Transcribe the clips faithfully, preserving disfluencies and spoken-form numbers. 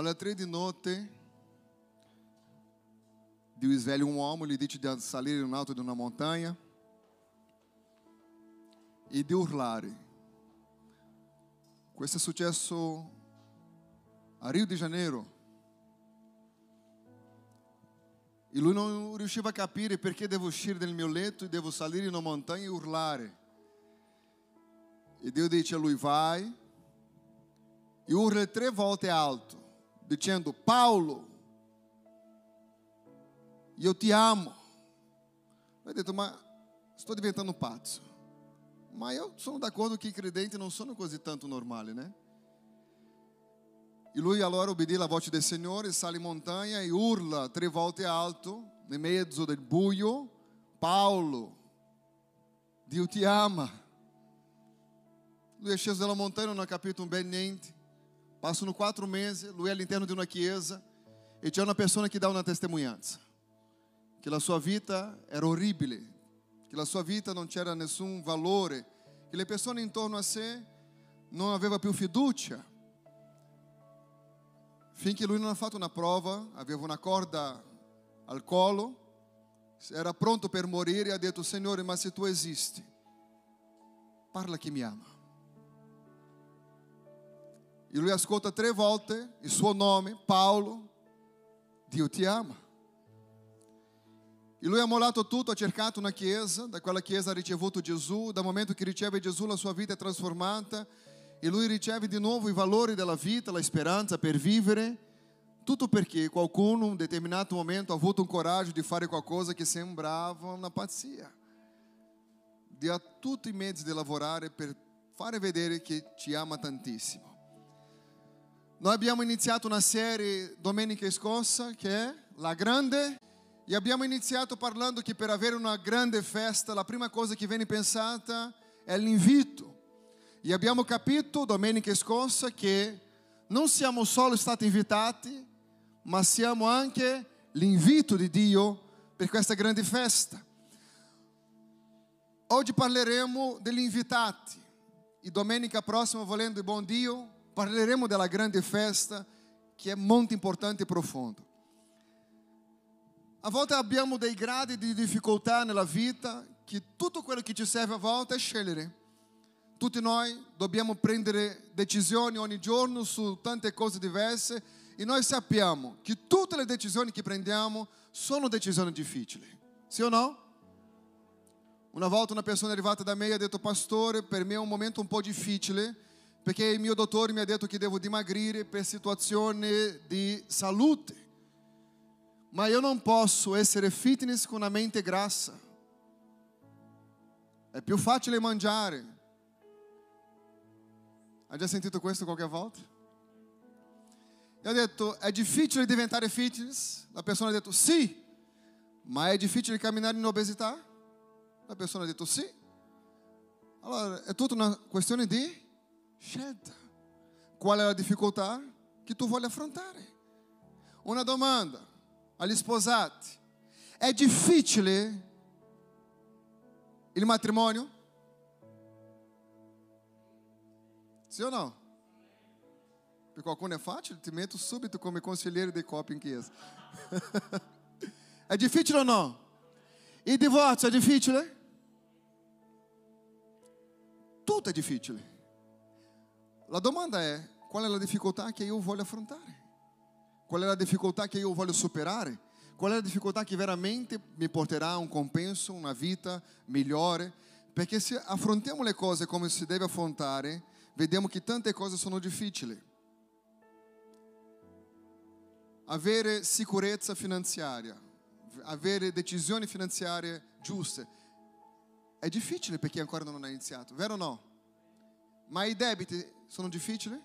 Alla tre di notte Dio sveglia un uomo, gli dice di salire in alto di una montagna e di urlare. Questo è successo a Rio de Janeiro. E lui non riusciva a capire perché devo uscire dal mio letto e devo salire in una montagna e urlare. E Dio dice a lui: vai e urla tre volte alto, dicendo: Paulo, io ti amo. Lui ha detto: ma sto diventando pazzo. Ma io sono d'accordo che i credenti non sono così tanto normali, né? E lui allora obbedì la voce del Signore, sale in montagna e urla tre volte alto, nel mezzo del buio: Paolo, Dio ti ama. Lui è sceso dalla montagna, non ha capito ben niente. Passano quattro mesi, lui è all'interno di una chiesa e c'è una persona che dà una testimonianza, che la sua vita era orribile, che la sua vita non c'era nessun valore, che le persone intorno a sé non aveva più fiducia. Finché lui non ha fatto una prova, aveva una corda al collo, era pronto per morire e ha detto: Signore, ma se tu esisti, parla che mi ama. E lui ascolta tre volte il suo nome, Paolo, Dio ti ama. E lui ha mollato tutto, ha cercato una chiesa, da quella chiesa ha ricevuto Gesù, dal momento che riceve Gesù la sua vita è trasformata. E lui riceve di nuovo i valori della vita, la speranza per vivere, tutto perché qualcuno in un determinato momento ha avuto un coraggio di fare qualcosa che sembrava una pazzia. Dio ha tutti i mezzi di lavorare per fare vedere che ci ama tantissimo. Noi abbiamo iniziato una serie domenica scorsa che è La Grande e abbiamo iniziato parlando che per avere una grande festa la prima cosa che viene pensata è l'invito. E abbiamo capito domenica scorsa che non siamo solo stati invitati, ma siamo anche l'invito di Dio per questa grande festa. Oggi parleremo degli invitati e domenica prossima, volendo il buon Dio, parleremo della grande festa che è molto importante e profonda. A volte abbiamo dei gradi di difficoltà nella vita che tutto quello che ci serve a volte è scegliere. Tutti noi dobbiamo prendere decisioni ogni giorno su tante cose diverse e noi sappiamo che tutte le decisioni che prendiamo sono decisioni difficili, sì o no? Una volta una persona è arrivata da me e ha detto: pastore, per me è un momento un po' difficile perché il mio dottore mi ha detto che devo dimagrire per situazioni di salute, ma io non posso essere fitness con la mente grassa, è più facile mangiare. Ha già sentito questo qualche volta? E ho detto: è difficile diventare fitness? La persona ha detto sì. Ma è difficile camminare in obesità? La persona ha detto sì. Allora è tutta una questione di scelta. Qual è la difficoltà che tu vuoi affrontare? Una domanda agli sposati: è difficile il matrimonio? Sì o no? Per qualcuno è facile, ti metto subito come consigliere di coppia in chiesa. È difficile o no? Il divorzio è difficile? Tutto è difficile. La domanda è: qual è la difficoltà che io voglio affrontare? Qual è la difficoltà che io voglio superare? Qual è la difficoltà che veramente mi porterà a un compenso, una vita migliore? Perché se affrontiamo le cose come si deve affrontare, vediamo che tante cose sono difficili. Avere sicurezza finanziaria, avere decisioni finanziarie giuste è difficile perché ancora non è iniziato, vero o no? Ma i debiti sono difficili?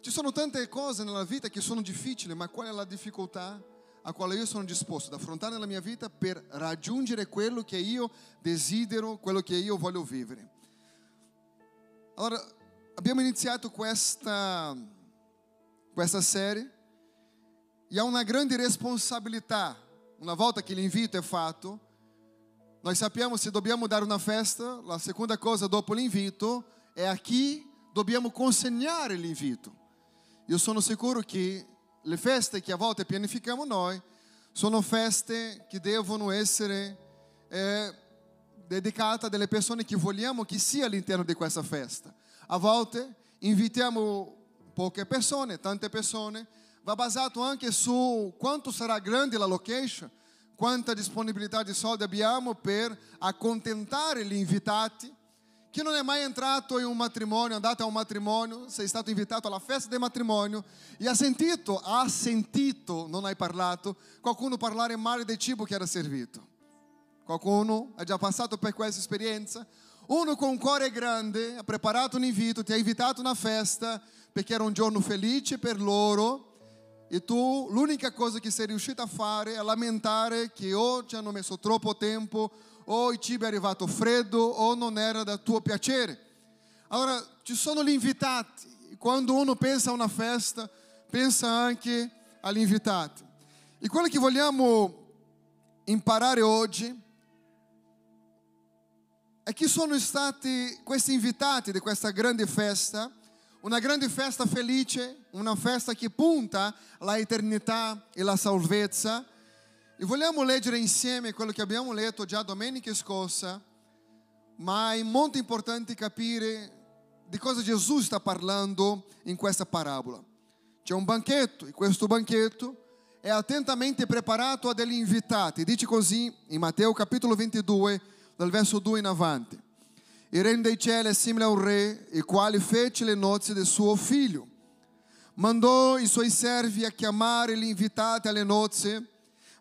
Ci sono tante cose nella vita che sono difficili, ma qual è la difficoltà a quale io sono disposto ad affrontare nella mia vita per raggiungere quello che io desidero, quello che io voglio vivere? Allora, abbiamo iniziato questa, questa serie e ha una grande responsabilità. Una volta che l'invito è fatto, noi sappiamo se dobbiamo dare una festa, la seconda cosa dopo l'invito è a chi dobbiamo consegnare l'invito. Io sono sicuro che le feste che a volte pianifichiamo noi sono feste che devono essere eh, dedicate a delle persone che vogliamo che sia all'interno di questa festa. A volte invitiamo poche persone, tante persone, va basato anche su quanto sarà grande la location, quanta disponibilità di soldi abbiamo per accontentare gli invitati. Chi non è mai entrato in un matrimonio, andato a un matrimonio, sei stato invitato alla festa del matrimonio e ha sentito, ha sentito, non hai parlato, qualcuno parlare male del cibo che era servito. Qualcuno ha già passato per questa esperienza. Uno con un cuore grande ha preparato un invito, ti ha invitato a una festa perché era un giorno felice per loro. E tu l'unica cosa che sei riuscita a fare è lamentare che o ci hanno messo troppo tempo, o il cibo è arrivato freddo, o non era da tuo piacere. Allora ci sono gli invitati. Quando uno pensa a una festa, pensa anche agli invitati. E quello che vogliamo imparare oggi è chi sono stati questi invitati di questa grande festa. Una grande festa felice, una festa che punta all'eternità e alla salvezza. E vogliamo leggere insieme quello che abbiamo letto già domenica scorsa, ma è molto importante capire di cosa Gesù sta parlando in questa parabola. C'è un banchetto e questo banchetto è attentamente preparato a degli invitati. Dice così in Matteo capitolo ventidue, dal verso due in avanti. Il regno dei cieli è simile a un re, il quale fece le nozze del suo figlio. Mandò i suoi servi a chiamare gli invitati alle nozze,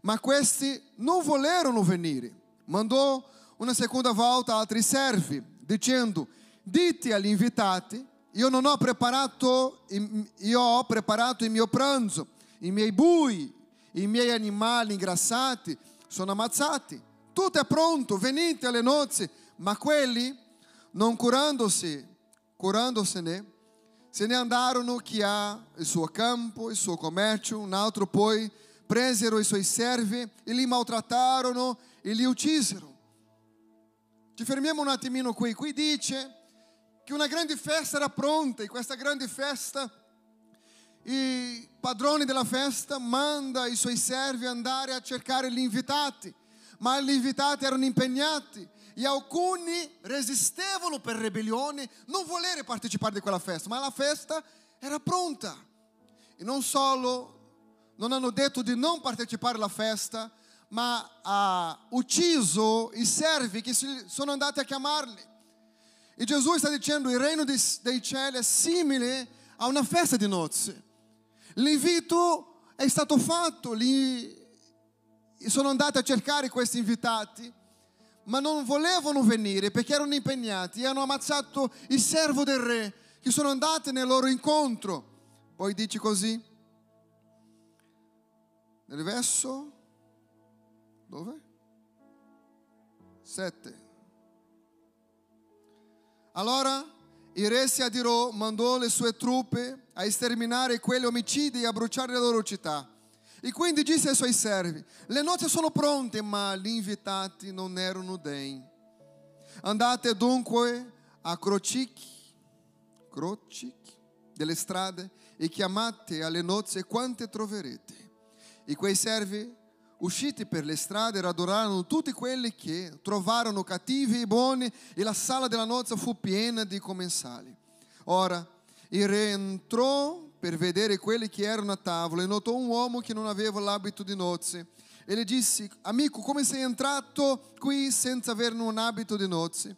ma questi non volerono venire. Mandò una seconda volta altri servi, dicendo: dite agli invitati, io non ho preparato, io ho preparato il mio pranzo, i miei bui, i miei animali ingrassati sono ammazzati. Tutto è pronto, venite alle nozze, ma quelli, non curandosi, curandosene, se ne andarono chi ha il suo campo, il suo commercio. Un altro poi presero i suoi servi e li maltrattarono e li uccisero. Ci fermiamo un attimino qui. Qui dice che una grande festa era pronta e questa grande festa, il padrone della festa manda i suoi servi andare a cercare gli invitati, ma gli invitati erano impegnati. E alcuni resistevano per ribellione, non volere partecipare di quella festa, ma la festa era pronta. E non solo, non hanno detto di non partecipare alla festa, ma ha ucciso i servi che sono andati a chiamarli. E Gesù sta dicendo: il regno dei cieli è simile a una festa di nozze. L'invito è stato fatto, lì sono andati a cercare questi invitati, ma non volevano venire perché erano impegnati e hanno ammazzato il servo del re che sono andati nel loro incontro. Poi dice così, nel verso, dove? sette. Allora il re si adirò, mandò le sue truppe a sterminare quegli omicidi e a bruciare le loro città. E quindi disse ai suoi servi: le nozze sono pronte, ma gli invitati non erano degni. Andate dunque a crocicchi, crocicchi delle strade e chiamate alle nozze quante troverete. E quei servi, usciti per le strade, radunarono tutti quelli che trovarono cattivi e buoni, e la sala della nozze fu piena di commensali. Ora il re entrò per vedere quelli che erano a tavola, e notò un uomo che non aveva l'abito di nozze. E gli disse: amico, come sei entrato qui senza aver un abito di nozze?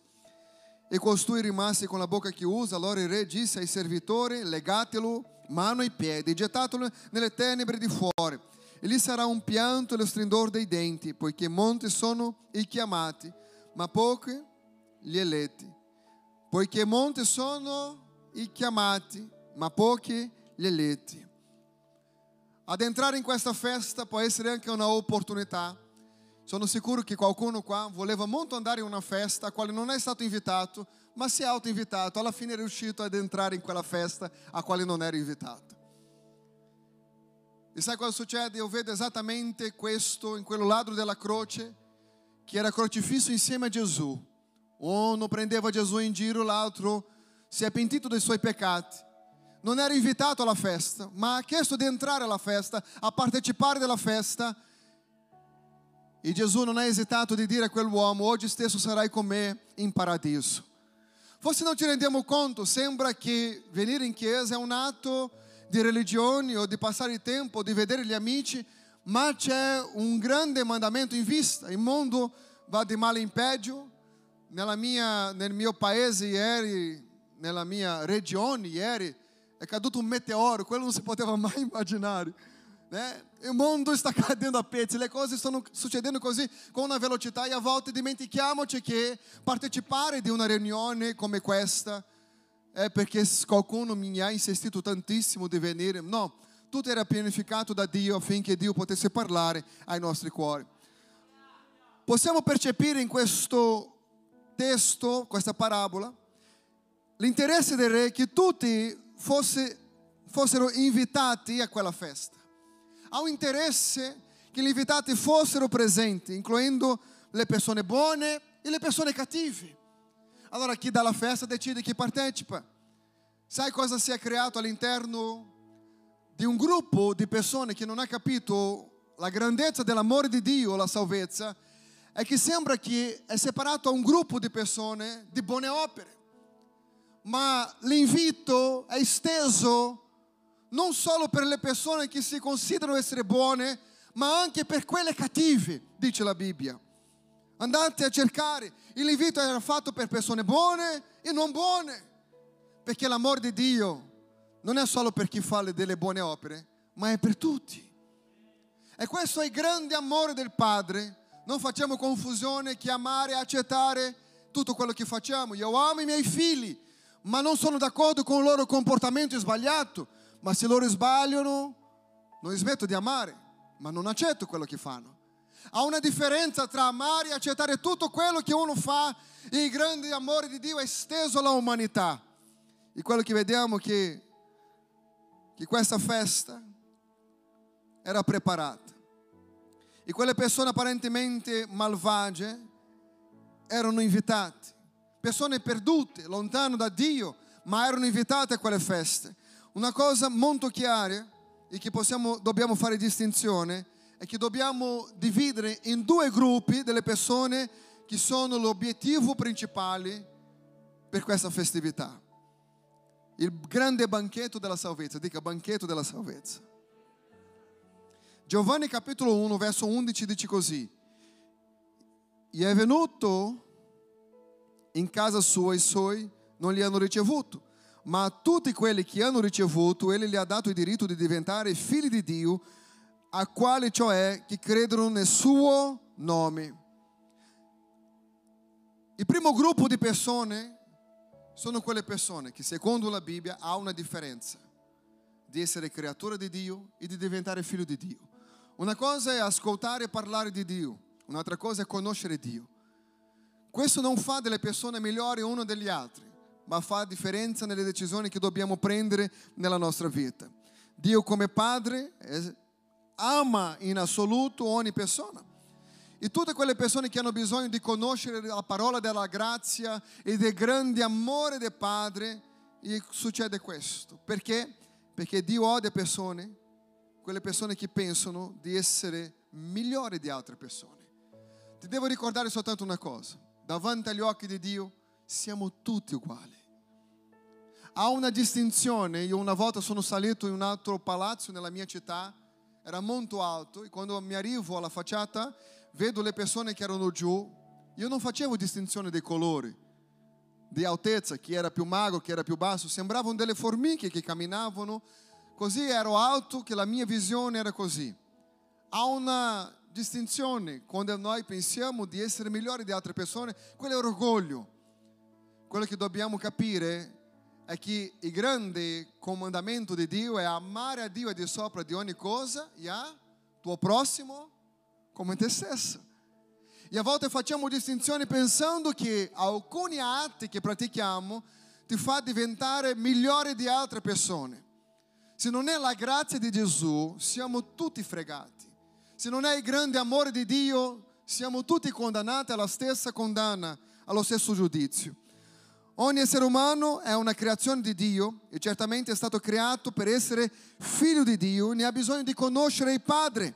E costui rimase con la bocca chiusa. Allora il re disse ai servitori: legatelo mano e piedi, gettatelo nelle tenebre di fuori. E lì sarà un pianto e lo stridor dei denti, poiché molti sono i chiamati, ma pochi gli eletti. Poiché molti sono i chiamati, ma pochi gli eletti. Ad entrare in questa festa può essere anche una opportunità. Sono sicuro che qualcuno qua voleva molto andare in una festa a quale non è stato invitato, ma si è autoinvitato. Alla fine è riuscito ad entrare in quella festa a quale non era invitato. E sai cosa succede? Io vedo esattamente questo in quello ladro della croce che era crocifisso insieme a Gesù. Uno prendeva Gesù in giro, l'altro si è pentito dei suoi peccati. non era invitato alla festa, ma ha chiesto di entrare alla festa, a partecipare della festa. E Gesù non ha esitato di dire a quell'uomo: oggi stesso sarai con me in paradiso. Forse non ci rendiamo conto, sembra che venire in chiesa è un atto di religione o di passare il tempo, di vedere gli amici, ma c'è un grande mandamento in vista. Il mondo va di male in peggio. Nella mia, nel mio paese ieri, nella mia regione ieri, è caduto un meteoro, quello non si poteva mai immaginare, né? Il mondo sta cadendo a pezzi, le cose stanno succedendo così con una velocità, e a volte dimentichiamoci che partecipare di una riunione come questa è perché qualcuno mi ha insistito tantissimo di venire. No, tutto era pianificato da Dio affinché Dio potesse parlare ai nostri cuori. Possiamo percepire in questo testo, questa parabola, l'interesse del re che tutti fosse, fossero invitati a quella festa. Ha un interesse che gli invitati fossero presenti, includendo le persone buone e le persone cattive. Allora chi dà la festa decide chi partecipa. Sai cosa si è creato all'interno di un gruppo di persone che non ha capito la grandezza dell'amore di Dio, la salvezza? È che sembra che è separato a un gruppo di persone di buone opere, ma l'invito è esteso non solo per le persone che si considerano essere buone, ma anche per quelle cattive, dice la Bibbia. Andate a cercare, l'invito era fatto per persone buone e non buone, perché l'amore di Dio non è solo per chi fa delle buone opere, ma è per tutti. E questo è il grande amore del Padre. Non facciamo confusione che amare e accettare tutto quello che facciamo. Io amo i miei figli, ma non sono d'accordo con il loro comportamento sbagliato. Ma se loro sbagliano, non smetto di amare, ma non accetto quello che fanno. Há uma diferença entre amar e aceitar tudo aquilo que uno fa, e o grande amor de Deus é esteso alla humanità. E quello che vediamo che, che questa festa era preparata. E quelle persone apparentemente malvagie erano invitate, persone perdute, lontano da Dio, ma erano invitate a quelle feste. Una cosa molto chiara e che possiamo, dobbiamo fare distinzione è che dobbiamo dividere in due gruppi delle persone che sono l'obiettivo principale per questa festività. Il grande banchetto della salvezza, dica banchetto della salvezza. Giovanni capitolo uno verso undici dice così: e è venuto in casa sua e i suoi non li hanno ricevuto, ma a tutti quelli che hanno ricevuto egli gli ha dato il diritto di diventare figli di Dio, a quali cioè che credono nel suo nome. Il primo gruppo di persone sono quelle persone che secondo la Bibbia ha una differenza di essere creatura di Dio e di diventare figlio di Dio. Una cosa è ascoltare e parlare di Dio, un'altra cosa è conoscere Dio. Questo non fa delle persone migliori uno degli altri, ma fa differenza nelle decisioni che dobbiamo prendere nella nostra vita. Dio come Padre ama in assoluto ogni persona, e tutte quelle persone che hanno bisogno di conoscere la parola della grazia e del grande amore del Padre, e succede questo. Perché? Perché Dio odia persone, quelle persone che pensano di essere migliori di altre persone. Ti devo ricordare soltanto una cosa: davanti agli occhi di Dio siamo tutti uguali. Há una distinzione. Io una volta sono salito in un altro palazzo nella mia città, era molto alto, e quando mi arrivo alla facciata vedo le persone che erano giù. Io non facevo distinzione dei colori, di altezza, chi era più magro, chi era più basso, sembravano delle formiche che camminavano, così ero alto che la mia visione era così. Há una distinzione quando noi pensiamo di essere migliori di altre persone, quello è orgoglio. Quello che dobbiamo capire è che il grande comandamento di Dio è amare a Dio di sopra di ogni cosa e a tuo prossimo come te stesso. E a volte facciamo distinzioni pensando che alcuni atti che pratichiamo ti fa diventare migliore di altre persone. Se non è la grazia di Gesù, siamo tutti fregati. Se non è il grande amore di Dio, siamo tutti condannati alla stessa condanna, allo stesso giudizio. Ogni essere umano è una creazione di Dio e certamente è stato creato per essere figlio di Dio, ne ha bisogno di conoscere il Padre.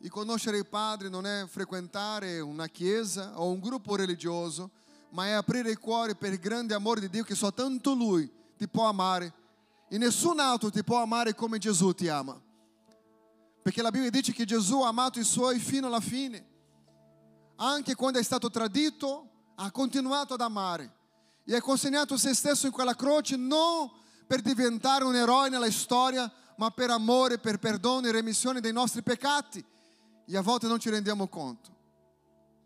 E conoscere il Padre non è frequentare una chiesa o un gruppo religioso, ma è aprire il cuore per il grande amore di Dio che soltanto Lui ti può amare. E nessun altro ti può amare come Gesù ti ama. Perché la Bibbia dice che Gesù ha amato i Suoi fino alla fine. Anche quando è stato tradito, ha continuato ad amare. E ha consegnato se stesso in quella croce non per diventare un eroe nella storia, ma per amore, per perdono e remissione dei nostri peccati. E a volte non ci rendiamo conto,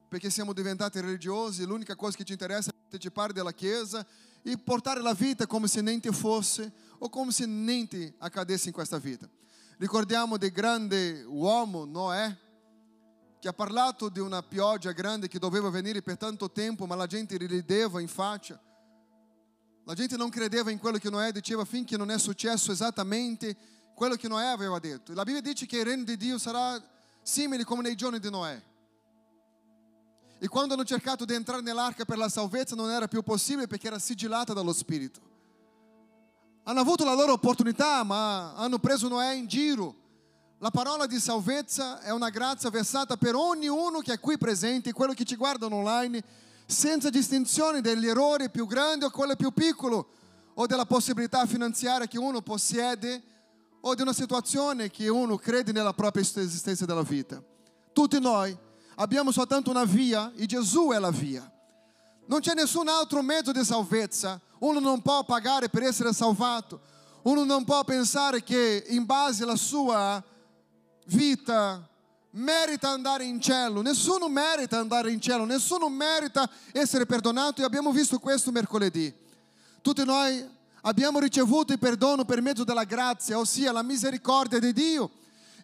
perché siamo diventati religiosi, l'unica cosa che ci interessa è partecipare della chiesa e portare la vita come se niente fosse o come se niente accadesse in questa vita. Ricordiamo del grande uomo Noè, che ha parlato di una pioggia grande che doveva venire per tanto tempo, ma la gente rideva in faccia. La gente non credeva in quello che Noè diceva finché non è successo esattamente quello che Noè aveva detto. La Bibbia dice che il regno di Dio sarà simile come nei giorni di Noè. E quando hanno cercato di entrare nell'arca per la salvezza non era più possibile perché era sigillata dallo Spirito. Hanno avuto la loro opportunità ma hanno preso Noè in giro. La parola di salvezza è una grazia versata per ognuno che è qui presente e quello che ci guardano online, senza distinzione dell'errore più grande o quello più piccolo, o della possibilità finanziaria che uno possiede, o di una situazione che uno crede nella propria esistenza della vita. Tutti noi abbiamo soltanto una via e Gesù è la via. Non c'è nessun altro mezzo di salvezza. Uno non può pagare per essere salvato. Uno non può pensare che in base alla sua vita merita andare in cielo, nessuno merita andare in cielo, nessuno merita essere perdonato e abbiamo visto questo mercoledì. Tutti noi abbiamo ricevuto il perdono per mezzo della grazia, ossia la misericordia di Dio.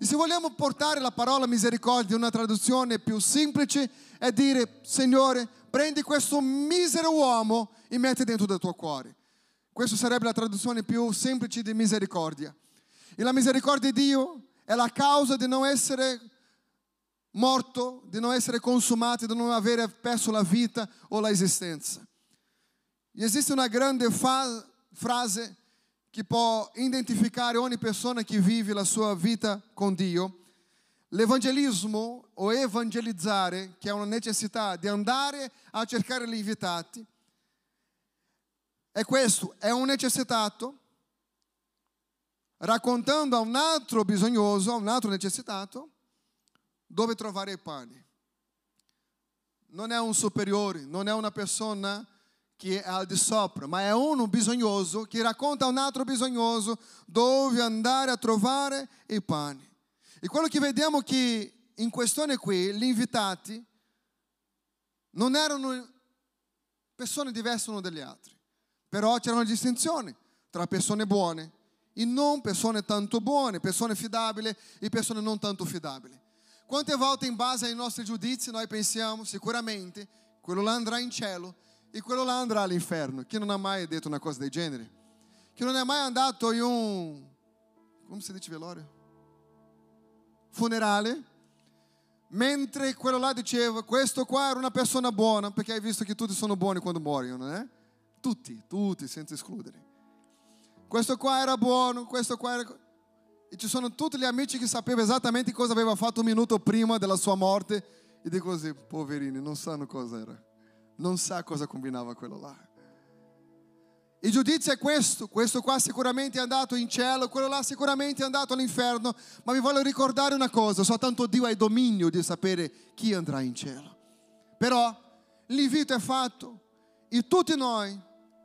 E se vogliamo portare la parola misericordia in una traduzione più semplice è dire: Signore, prendi questo misero uomo e metti dentro del tuo cuore. Questa sarebbe la traduzione più semplice di misericordia. E la misericordia di Dio è la causa di non essere morto, di non essere consumato, di non avere perso la vita o la esistenza. Esiste una grande fa- frase che può identificare ogni persona che vive la sua vita con Dio. L'evangelismo o evangelizzare, che è una necessità di andare a cercare gli invitati, è questo, è un necessitato raccontando a un altro bisognoso, a un altro necessitato, dove trovare il pane. Non è un superiore, non è una persona che è al di sopra, ma è uno bisognoso che racconta a un altro bisognoso dove andare a trovare il pane. E quello che vediamo che in questione qui, gli invitati non erano persone diverse uno dagli altri, però c'era una distinzione tra persone buone e non persone tanto buone, persone fidabili e persone non tanto fidabili. Quante volte in base ai nostri giudizi noi pensiamo sicuramente quello là andrà in cielo e quello là andrà all'inferno. Chi non ha mai detto una cosa del genere? Chi non è mai andato in un, come si dice velorio? Funerale, mentre quello là diceva questo qua era una persona buona, perché hai visto che tutti sono buoni quando muoiono, non è? Tutti, tutti senza escludere. Questo qua era buono, questo qua era... E ci sono tutti gli amici che sapevano esattamente cosa aveva fatto un minuto prima della sua morte. E dico così, poverini, non sanno cosa era. Non sa cosa combinava quello là. Il giudizio è questo. Questo qua sicuramente è andato in cielo, quello là sicuramente è andato all'inferno. Ma vi voglio ricordare una cosa, soltanto Dio ha il dominio di sapere chi andrà in cielo. Però l'invito è fatto e tutti noi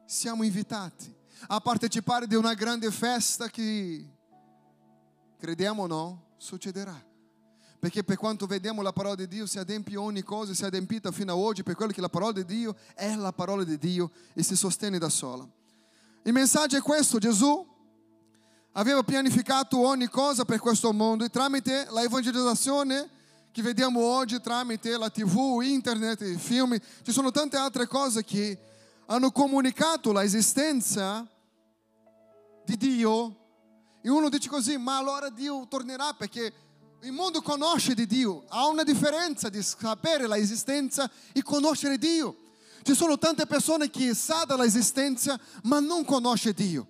siamo invitati a partecipare di una grande festa che... crediamo o no, succederà. Perché per quanto vediamo la parola di Dio si adempie ogni cosa, si è adempita fino a oggi, per quello che la parola di Dio è la parola di Dio e si sostiene da sola. Il messaggio è questo: Gesù aveva pianificato ogni cosa per questo mondo e tramite la evangelizzazione che vediamo oggi, tramite la tivù, internet, i film, ci sono tante altre cose che hanno comunicato l'esistenza di Dio. E uno dice così, ma allora Dio tornerà perché il mondo conosce di Dio. Há una differenza di sapere l'esistenza e conoscere Dio. Ci sono tante persone che sa dell'esistenza ma non conosce Dio.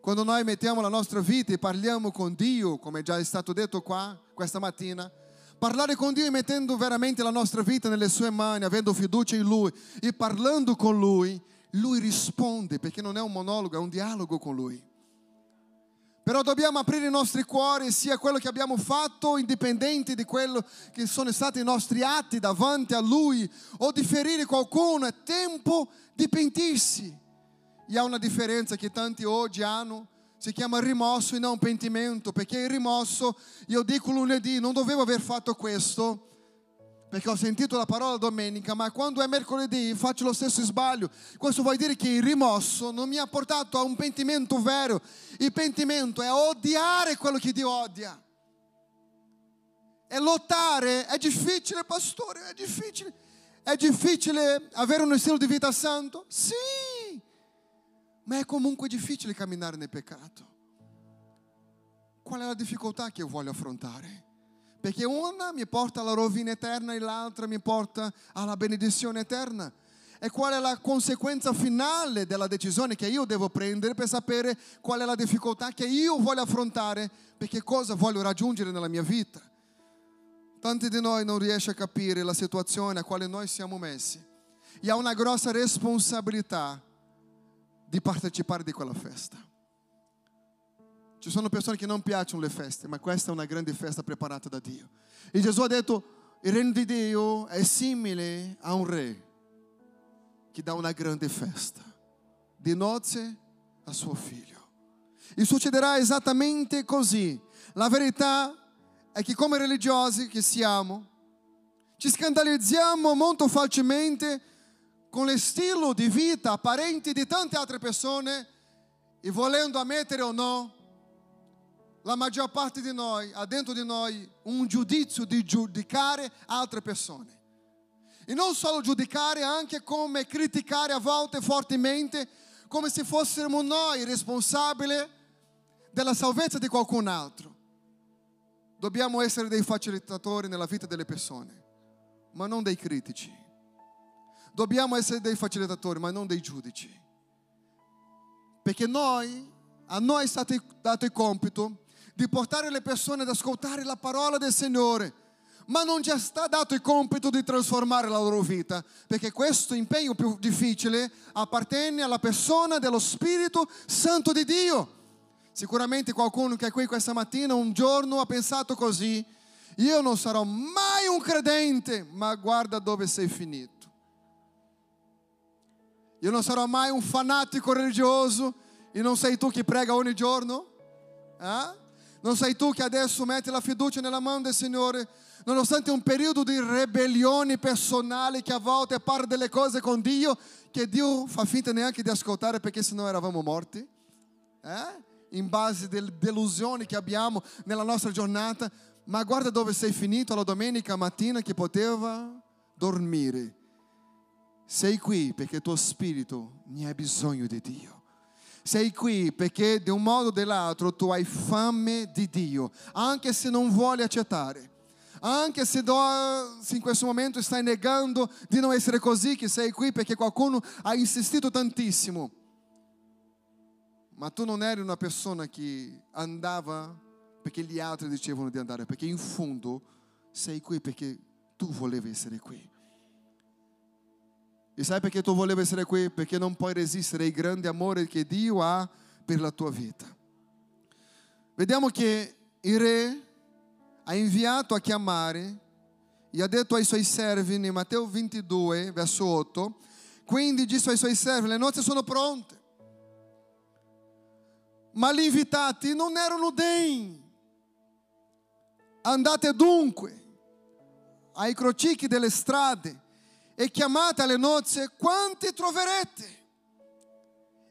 Quando noi mettiamo la nostra vita e parliamo con Dio, come già è stato detto qua questa mattina, parlare con Dio e mettendo veramente la nostra vita nelle sue mani, avendo fiducia in Lui e parlando con Lui, Lui risponde, perché non è un monologo, è un dialogo con Lui. Però dobbiamo aprire i nostri cuori, sia quello che abbiamo fatto, indipendente di quello che sono stati i nostri atti davanti a Lui, o di ferire qualcuno. È tempo di pentirsi. E há uma diferença que tanti oggi hanno, si chiama rimorso e non pentimento, perché il rimorso, io dico lunedì, non dovevo aver fatto questo, perché ho sentito la parola domenica, ma quando è mercoledì faccio lo stesso sbaglio. Questo vuol dire che il rimorso non mi ha portato a un pentimento vero. Il pentimento è odiare quello che Dio odia. E lottare è difficile, pastore, è difficile. È difficile avere uno stile di vita santo? Sì, ma è comunque difficile camminare nel peccato. Qual è la difficoltà che io voglio affrontare? Perché una mi porta alla rovina eterna e l'altra mi porta alla benedizione eterna. E qual è la conseguenza finale della decisione che io devo prendere per sapere qual è la difficoltà che io voglio affrontare, perché cosa voglio raggiungere nella mia vita? Tanti di noi non riescono a capire la situazione a quale noi siamo messi. E ha una grossa responsabilità di partecipare di quella festa. Ci sono persone che non piacciono le feste, ma questa è una grande festa preparata da Dio. E Gesù ha detto, il regno di Dio è simile a un re che dà una grande festa di nozze a suo figlio. E succederà esattamente così. La verità è che come religiosi che siamo, ci scandalizziamo molto facilmente con lo stile di vita apparente di tante altre persone, e volendo ammettere o no, la maggior parte di noi ha dentro di noi un giudizio di giudicare altre persone. E non solo giudicare, anche come criticare a volte fortemente, come se fossimo noi responsabili della salvezza di qualcun altro. Dobbiamo essere dei facilitatori nella vita delle persone, ma non dei critici. Dobbiamo essere dei facilitatori, ma non dei giudici. Perché noi, a noi è stato dato il compito di portare le persone ad ascoltare la parola del Signore, ma non ci è stato dato il compito di trasformare la loro vita, perché questo impegno più difficile appartiene alla persona dello Spirito Santo di Dio. Sicuramente qualcuno che è qui questa mattina un giorno ha pensato così, io non sarò mai un credente, ma guarda dove sei finito. Io non sarò mai un fanatico religioso, e non sei tu che prega ogni giorno, eh? Non sei tu che adesso metti la fiducia nella mano del Signore, nonostante un periodo di ribellione personale che a volte parla delle cose con Dio, che Dio fa finta neanche di ascoltare, perché sennò eravamo morti, eh? In base alle delusioni che abbiamo nella nostra giornata. Ma guarda dove sei finito alla domenica mattina che poteva dormire. Sei qui perché il tuo spirito ne ha bisogno di Dio. Sei qui perché di un modo o dell'altro tu hai fame di Dio, anche se non vuoi accettare, anche se, do, se in questo momento stai negando di non essere così, che sei qui perché qualcuno ha insistito tantissimo, ma tu non eri una persona che andava perché gli altri dicevano di andare, perché in fondo sei qui perché tu volevi essere qui. E sai perché tu volevi essere qui? Perché non puoi resistere al grande amore che Dio ha per la tua vita. Vediamo che il re ha inviato a chiamare e ha detto ai suoi servi, in Matteo ventidue, verso otto, quindi disse ai suoi servi, le nozze sono pronte, ma gli invitati non erano degni. Andate dunque ai crocicchi delle strade e chiamate alle nozze quanti troverete.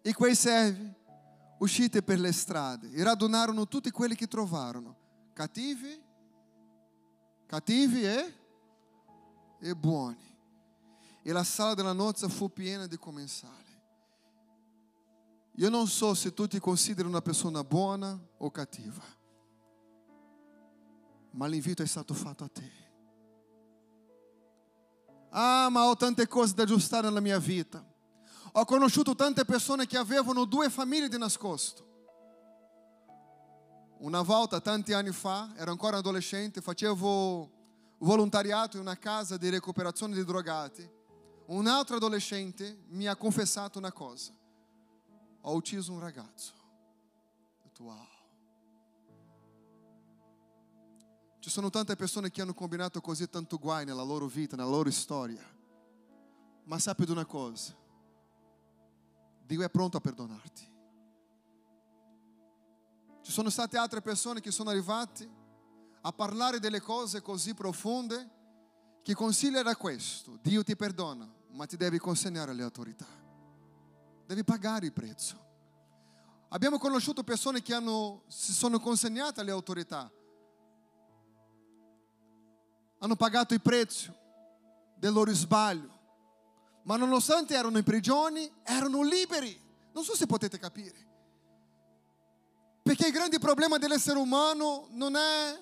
E quei servi, uscite per le strade, e radunarono tutti quelli che trovarono, cattivi, cattivi e, e buoni. E la sala della nozze fu piena di commensali. Io non so se tu ti consideri una persona buona o cattiva, ma l'invito è stato fatto a te. Ah, ma ho tante cose da aggiustare nella mia vita. Ho conosciuto tante persone che avevano due famiglie di nascosto. Una volta, tanti anni fa, ero ancora adolescente, facevo volontariato in una casa di recuperazione di drogati. Un altro adolescente mi ha confessato una cosa. Ho ucciso un ragazzo. Ho detto, wow. Ci sono tante persone che hanno combinato così tanto guai nella loro vita, nella loro storia. Ma sappi di una cosa. Dio è pronto a perdonarti. Ci sono state altre persone che sono arrivate a parlare delle cose così profonde che il consiglio era questo. Dio ti perdona, ma ti devi consegnare alle autorità. Devi pagare il prezzo. Abbiamo conosciuto persone che hanno, si sono consegnate alle autorità. Hanno pagato il prezzo del loro sbaglio. Ma nonostante erano in prigione, erano liberi. Non so se potete capire. Perché il grande problema dell'essere umano non è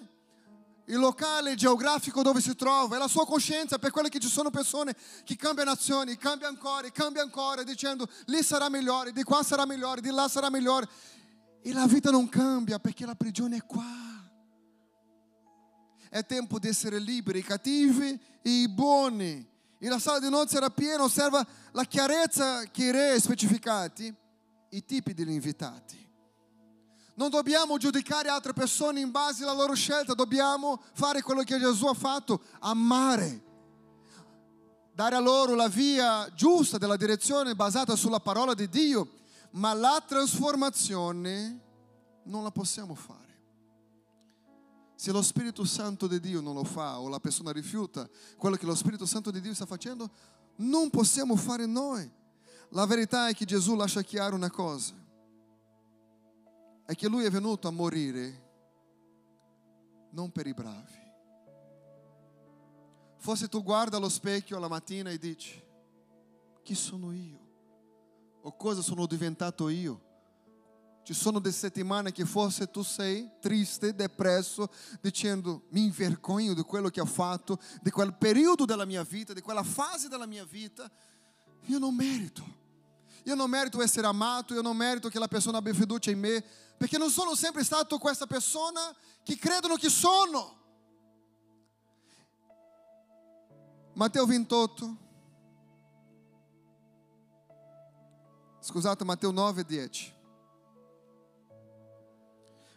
il locale geografico dove si trova, è la sua coscienza, per quello che ci sono persone che cambiano azioni, cambia ancora, cambia ancora, dicendo lì sarà migliore, di qua sarà migliore, di là sarà migliore. E la vita non cambia perché la prigione è qua. È tempo di essere liberi, i cattivi e i buoni. E la sala di nozze era piena, osserva la chiarezza che i re specificati, i tipi degli invitati. Non dobbiamo giudicare altre persone in base alla loro scelta, dobbiamo fare quello che Gesù ha fatto, amare, dare a loro la via giusta della direzione basata sulla parola di Dio, ma la trasformazione non la possiamo fare. Se lo Spirito Santo di Dio non lo fa o la persona rifiuta quello che lo Spirito Santo di Dio sta facendo, non possiamo fare noi. La verità è che Gesù lascia chiaro una cosa. È che Lui è venuto a morire non per i bravi. Forse tu guarda allo specchio alla mattina e dici, chi sono io? O cosa sono diventato io? Ci sono delle settimane che forse tu sei triste, depresso, dicendo, mi vergogno di quello che ho fatto, di quel periodo della mia vita, di quella fase della mia vita. Io non merito. Io non merito essere amato, io non merito che la persona abbia fiducia in me, perché non sono sempre stato questa persona che credono che sono. Matteo ventotto, scusate, Matteo nove e dieci.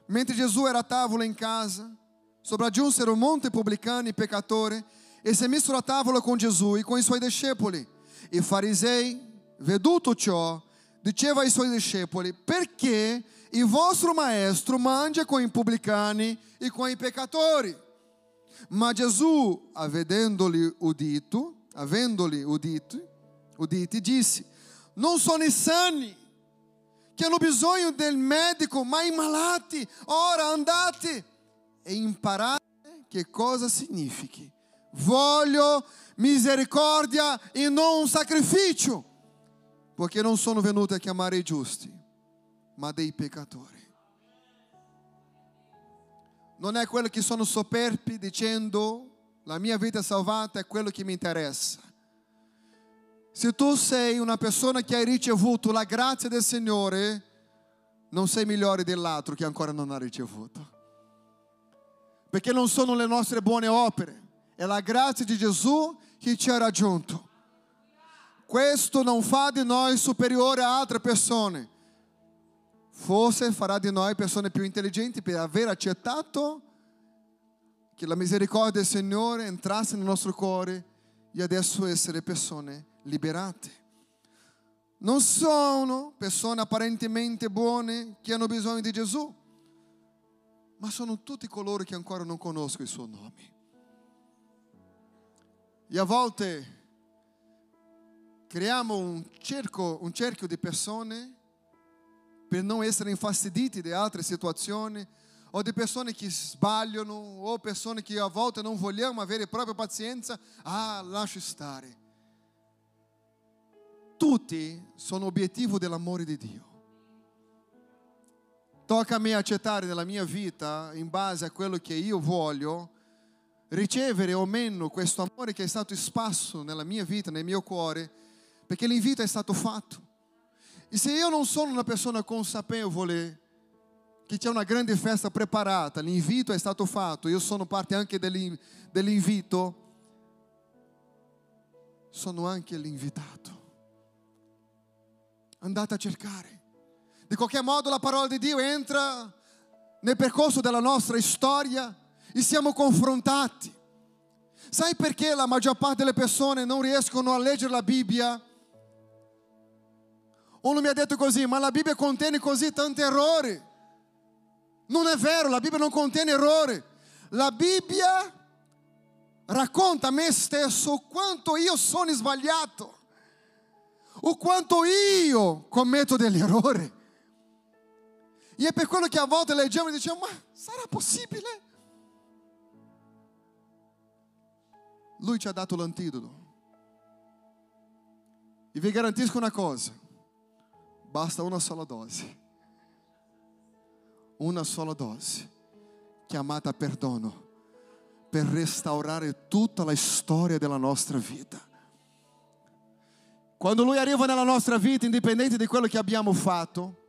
Mentre Gesù era a tavola in casa, sopraggiunsero un monte pubblicani e peccatori e si misero a tavola con Gesù e con i suoi discepoli. I farisei, veduto ciò, diceva ai suoi discepoli, perché il vostro maestro mangia con i pubblicani e con i peccatori? Ma Gesù, avendoli udito, avendoli udito, uditi, disse, non sono i sani che hanno bisogno del medico, ma i malati. Ora andate e imparate che cosa significhi. Voglio misericordia e non sacrificio. Perché non sono venuto a chiamare i giusti, ma dei peccatori. Non è quello che sono soperbi dicendo la mia vita è salvata, è quello che mi interessa. Se tu sei una persona che hai ricevuto la grazia del Signore, non sei migliore dell'altro che ancora non ha ricevuto. Perché non sono le nostre buone opere, è la grazia di Gesù che ci ha raggiunto. Questo non fa di noi superiore a altre persone. Forse farà di noi persone più intelligenti per aver accettato che la misericordia del Signore entrasse nel nostro cuore e adesso essere persone liberate. Non sono persone apparentemente buone che hanno bisogno di Gesù, ma sono tutti coloro che ancora non conoscono il suo nome. E a volte creiamo un cerchio, un cerchio di persone per non essere infastiditi di altre situazioni o di persone che sbagliano o persone che a volte non vogliamo avere propria pazienza. Ah, lascio stare. Tutti sono obiettivo dell'amore di Dio. Tocca a me accettare nella mia vita in base a quello che io voglio, ricevere o meno questo amore che è stato espasso nella mia vita, nel mio cuore, perché l'invito è stato fatto. E se io non sono una persona consapevole che c'è una grande festa preparata, l'invito è stato fatto, io sono parte anche dell'invito, sono anche l'invitato. Andate a cercare. Di qualche modo la parola di Dio entra nel percorso della nostra storia e siamo confrontati. Sai perché la maggior parte delle persone non riescono a leggere la Bibbia? Uno mi ha detto così, ma la Bibbia contiene così tanti errori. Non è vero, la Bibbia non contiene errori. La Bibbia racconta a me stesso quanto io sono sbagliato, o quanto io commetto degli errori. E è per quello che a volte leggiamo e diciamo, ma sarà possibile? Lui ci ha dato l'antidoto. E vi garantisco una cosa, basta una sola dose. Una sola dose, chiamata perdono, per restaurare tutta la storia della nostra vita. Quando Lui arriva nella nostra vita, indipendente di quello che abbiamo fatto,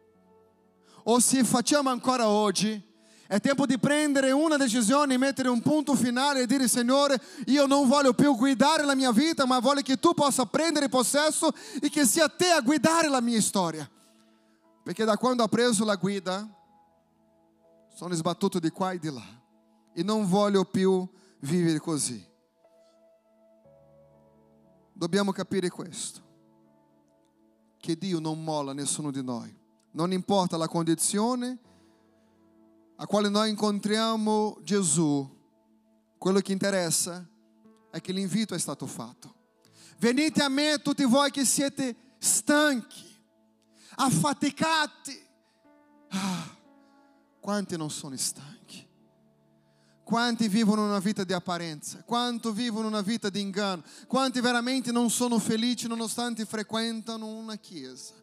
o se facciamo ancora oggi, è tempo di prendere una decisione, mettere un punto finale e dire, Signore, io non voglio più guidare la mia vita, ma voglio che Tu possa prendere possesso e che sia Te a guidare la mia storia. Perché da quando ho preso la guida, sono sbattuto di qua e di là. E non voglio più vivere così. Dobbiamo capire questo. Che Dio non molla nessuno di noi, non importa la condizione a quale noi incontriamo Gesù, quello che interessa è che l'invito è stato fatto. Venite a me tutti voi che siete stanchi, affaticati. Ah, quanti non sono stanchi? Quanti vivono una vita di apparenza? Quanti vivono una vita di inganno? Quanti veramente non sono felici nonostante frequentano una chiesa?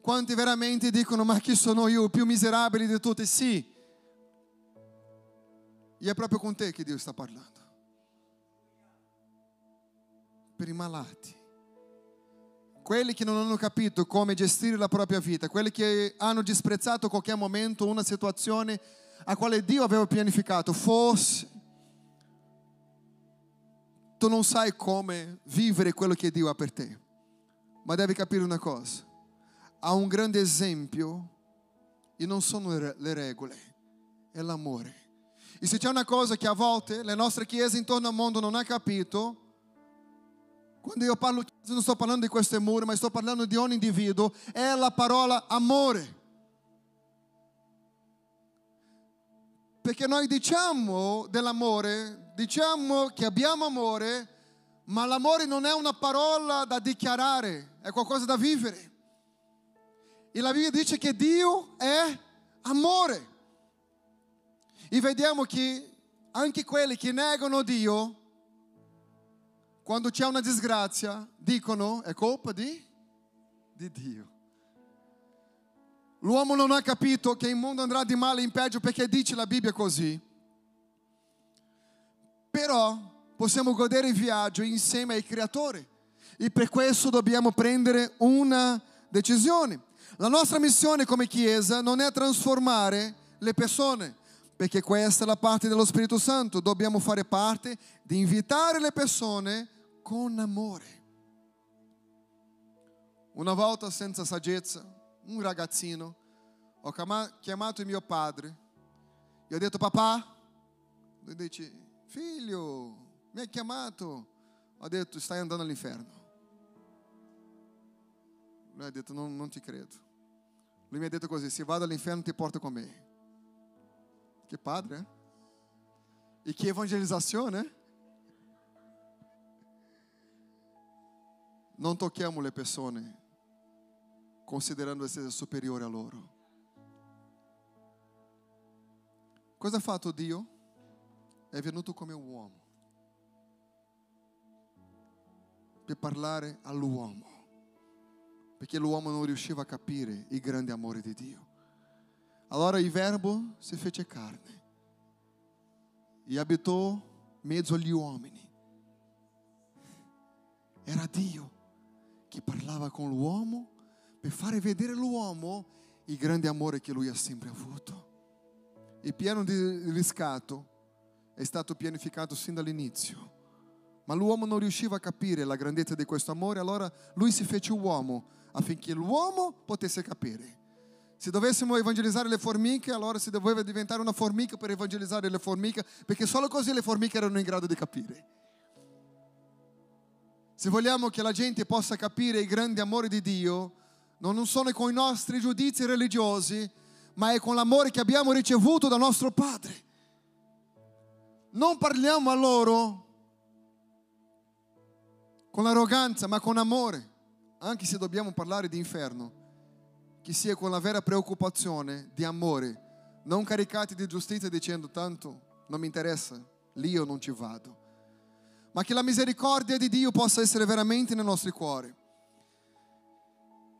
Quanti veramente dicono, ma chi sono io, il più miserabile di tutti? Sì. E è proprio con te che Dio sta parlando. Per i malati. Quelli che non hanno capito come gestire la propria vita. Quelli che hanno disprezzato a qualche momento una situazione a quale Dio aveva pianificato. Forse tu non sai come vivere quello che Dio ha per te, ma devi capire una cosa, ha un grande esempio e non sono le regole, è l'amore. E se c'è una cosa che a volte le nostre chiese intorno al mondo non hanno capito, quando io parlo chiesa non sto parlando di queste mura, ma sto parlando di ogni individuo, è la parola amore. Perché noi diciamo dell'amore, diciamo che abbiamo amore, ma l'amore non è una parola da dichiarare, è qualcosa da vivere. E la Bibbia dice che Dio è amore. E vediamo che anche quelli che negano Dio, quando c'è una disgrazia, dicono è colpa di, di Dio. L'uomo non ha capito che il mondo andrà di male in peggio perché dice la Bibbia così. Però possiamo godere il viaggio insieme al Creatore e per questo dobbiamo prendere una decisione. La nostra missione come Chiesa non è trasformare le persone, perché questa è la parte dello Spirito Santo. Dobbiamo fare parte di invitare le persone con amore. Una volta senza saggezza, un ragazzino, ho chiamato mio padre, gli ho detto papà, lui dice figlio mi hai chiamato, ho detto stai andando all'inferno. Lui ha detto non, non ti credo. Lui mi ha detto così, se vado all'inferno ti porto con me. Che padre eh? E che evangelizzazione. Non tocchiamo le persone considerando essere superiore a loro. Cosa ha fatto Dio? È venuto come un uomo per parlare all'uomo, perché l'uomo non riusciva a capire il grande amore di Dio. Allora il Verbo si fece carne e abitò mezzo agli uomini. Era Dio che parlava con l'uomo per fare vedere all'uomo il grande amore che lui ha sempre avuto. Il piano di riscatto è stato pianificato sin dall'inizio, ma l'uomo non riusciva a capire la grandezza di questo amore, allora lui si fece uomo affinché l'uomo potesse capire. Se dovessimo evangelizzare le formiche, allora si doveva diventare una formica per evangelizzare le formiche, perché solo così le formiche erano in grado di capire. Se vogliamo che la gente possa capire il grande amore di Dio, non sono con i nostri giudizi religiosi, ma è con l'amore che abbiamo ricevuto da nostro Padre. Non parliamo a loro con arroganza, ma con amore, anche se dobbiamo parlare di inferno, che sia con la vera preoccupazione di amore, non caricati di giustizia dicendo tanto non mi interessa, lì io non ci vado, ma che la misericordia di Dio possa essere veramente nei nostri cuori.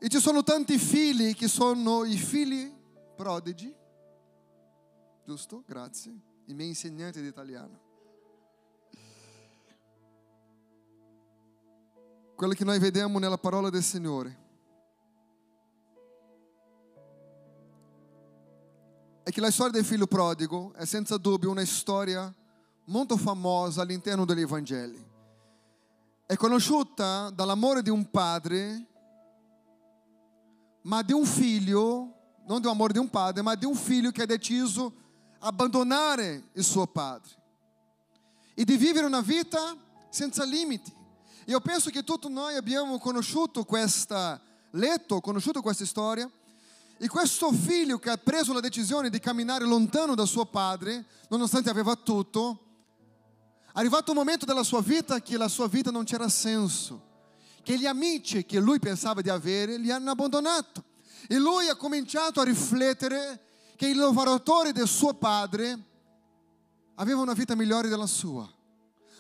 E ci sono tanti figli che sono i figli prodigi, giusto? Grazie, i miei insegnanti di italiano. Quello che noi vediamo nella parola del Signore è che la storia del figlio prodigo è senza dubbio una storia molto famosa all'interno degli Evangeli. È conosciuta dall'amore di un padre, ma di un figlio, non di un amore di un padre, ma di un figlio che ha deciso abbandonare il suo padre e di vivere una vita senza limiti. Io penso che tutti noi abbiamo conosciuto questa, letto, conosciuto questa storia, e questo figlio che ha preso la decisione di camminare lontano da suo padre, nonostante aveva tutto, è arrivato un momento della sua vita che la sua vita non c'era senso, che gli amici che lui pensava di avere li hanno abbandonato, e lui ha cominciato a riflettere che i lavoratori del suo padre avevano una vita migliore della sua.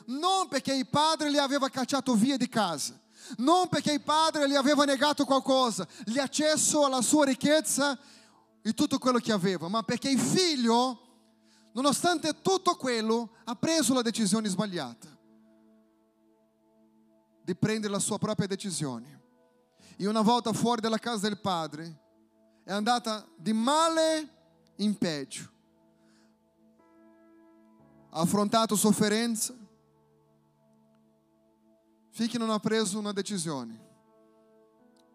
Non perché il padre li aveva cacciato via di casa, non perché il padre gli aveva negato qualcosa, gli accesso alla sua ricchezza e tutto quello che aveva, ma perché il figlio, nonostante tutto quello, ha preso la decisione sbagliata di prendere la sua propria decisione. E una volta fuori dalla casa del padre è andata di male in peggio. Ha affrontato sofferenza finché non ha preso una decisione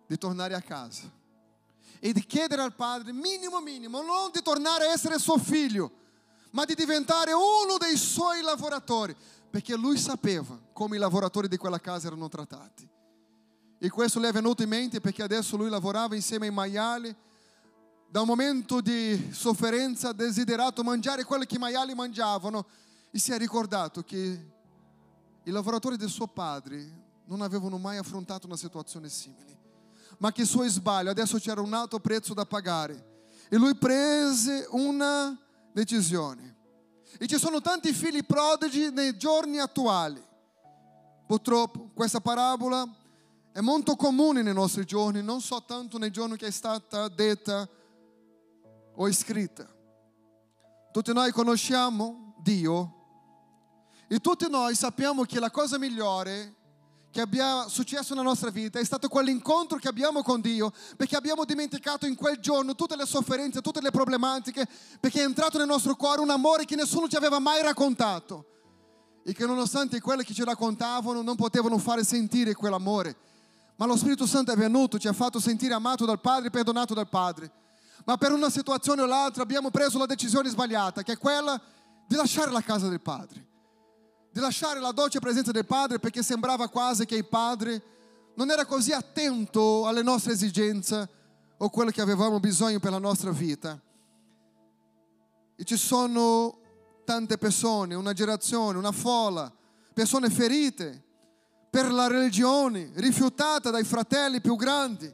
di tornare a casa e di chiedere al padre, minimo minimo, non di tornare a essere suo figlio, ma di diventare uno dei suoi lavoratori, perché lui sapeva come i lavoratori di quella casa erano trattati. E questo le è venuto in mente perché adesso lui lavorava insieme ai maiali. Da un momento di sofferenza ha desiderato mangiare quello che i maiali mangiavano e si è ricordato che i lavoratori del suo padre non avevano mai affrontato una situazione simile, ma che il suo sbaglio, adesso c'era un alto prezzo da pagare, e lui prese una decisione. E ci sono tanti figli prodigi nei giorni attuali. Purtroppo questa parabola è molto comune nei nostri giorni, non soltanto nei giorni che è stata detta o scritta. Tutti noi conosciamo Dio, e tutti noi sappiamo che la cosa migliore che abbia successo nella nostra vita è stato quell'incontro che abbiamo con Dio, perché abbiamo dimenticato in quel giorno tutte le sofferenze, tutte le problematiche, perché è entrato nel nostro cuore un amore che nessuno ci aveva mai raccontato e che nonostante quello che ci raccontavano non potevano fare sentire quell'amore. Ma lo Spirito Santo è venuto, ci ha fatto sentire amato dal Padre, perdonato dal Padre. Ma per una situazione o l'altra abbiamo preso la decisione sbagliata, che è quella di lasciare la casa del Padre, di lasciare la dolce presenza del Padre, perché sembrava quasi che il Padre non era così attento alle nostre esigenze o quello che avevamo bisogno per la nostra vita. E ci sono tante persone, una generazione, una folla, persone ferite per la religione, rifiutata dai fratelli più grandi,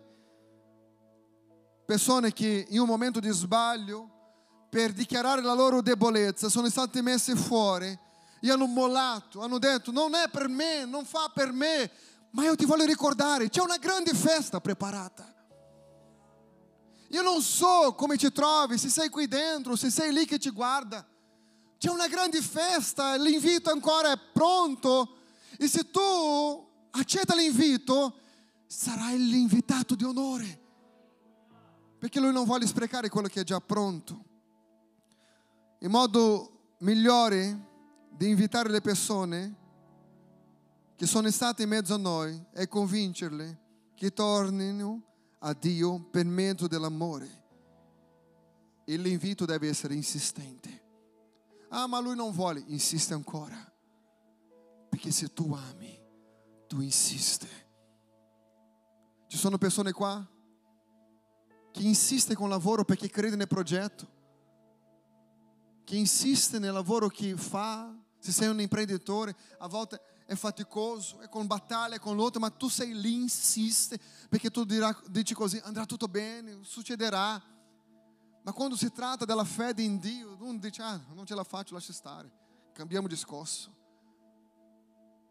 persone che in un momento di sbaglio, per dichiarare la loro debolezza, sono state messe fuori e hanno mollato, hanno detto non è per me, non fa per me, ma io ti voglio ricordare, c'è una grande festa preparata. Io non so come ti trovi, se sei qui dentro, se sei lì che ti guarda, c'è una grande festa, l'invito ancora è pronto e se tu accetta l'invito sarai l'invitato di onore, perché lui non vuole sprecare quello che è già pronto. Il modo migliore di invitare le persone che sono state in mezzo a noi è convincerle che tornino a Dio per mezzo dell'amore. E l'invito deve essere insistente. Ah, ma lui non vuole, insiste ancora, perché se tu ami, tu insisti. Ci sono persone qua che insiste con il lavoro perché crede nel progetto, che insiste nel lavoro che fa. Se sei un imprenditore, a volte è faticoso, è con battaglia, è con lotta, ma tu sei lì, insiste, perché tu dirà, dici così, andrà tutto bene, succederà. Ma quando si tratta della fede in Dio, uno dice, ah, non ce la faccio, lascia stare, cambiamo discorso.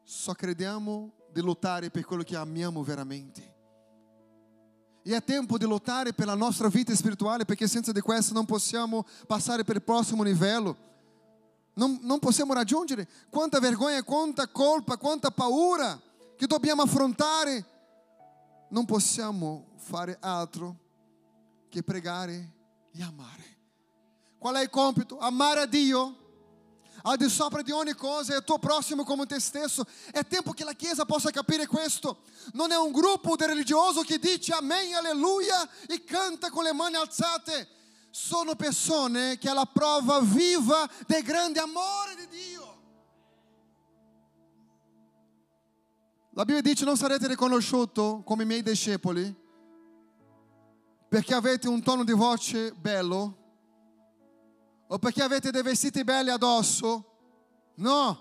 Só crediamo di lottare per quello che amiamo veramente. E è tempo di lottare per la nostra vita spirituale, perché senza di questo non possiamo passare per il prossimo livello. Non, non possiamo raggiungere. Quanta vergogna, quanta colpa, quanta paura che dobbiamo affrontare. Non possiamo fare altro che pregare e amare. Qual è il compito? Amare a Dio al di sopra di ogni cosa e il tuo prossimo come te stesso. È tempo che la Chiesa possa capire questo. Non è un gruppo di religioso che dice amen, alleluia e canta con le mani alzate. Sono persone che alla prova viva del grande amore di Dio. La Bibbia dice: non sarete riconosciuti come i miei discepoli perché avete un tono di voce bello o perché avete dei vestiti belli addosso. No,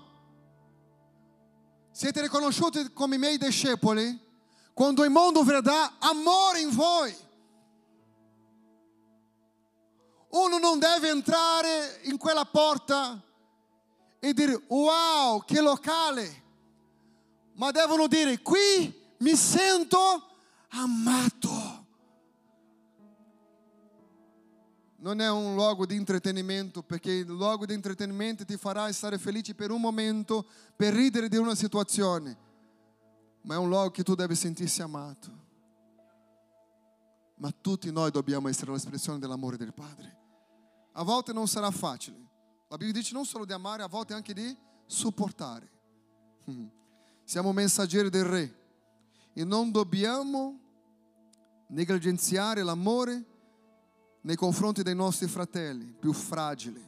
siete riconosciuti come i miei discepoli quando il mondo vedrà amore in voi. Uno non deve entrare in quella porta e dire wow, che locale, ma devono dire qui mi sento amato. Non è un luogo di intrattenimento, perché il luogo di intrattenimento ti farà stare felice per un momento, per ridere di una situazione, ma è un luogo che tu devi sentirsi amato. Ma tutti noi dobbiamo essere l'espressione dell'amore del Padre. A volte non sarà facile. La Bibbia dice non solo di amare, a volte anche di supportare. Siamo messaggeri del Re e non dobbiamo negligenziare l'amore nei confronti dei nostri fratelli più fragili,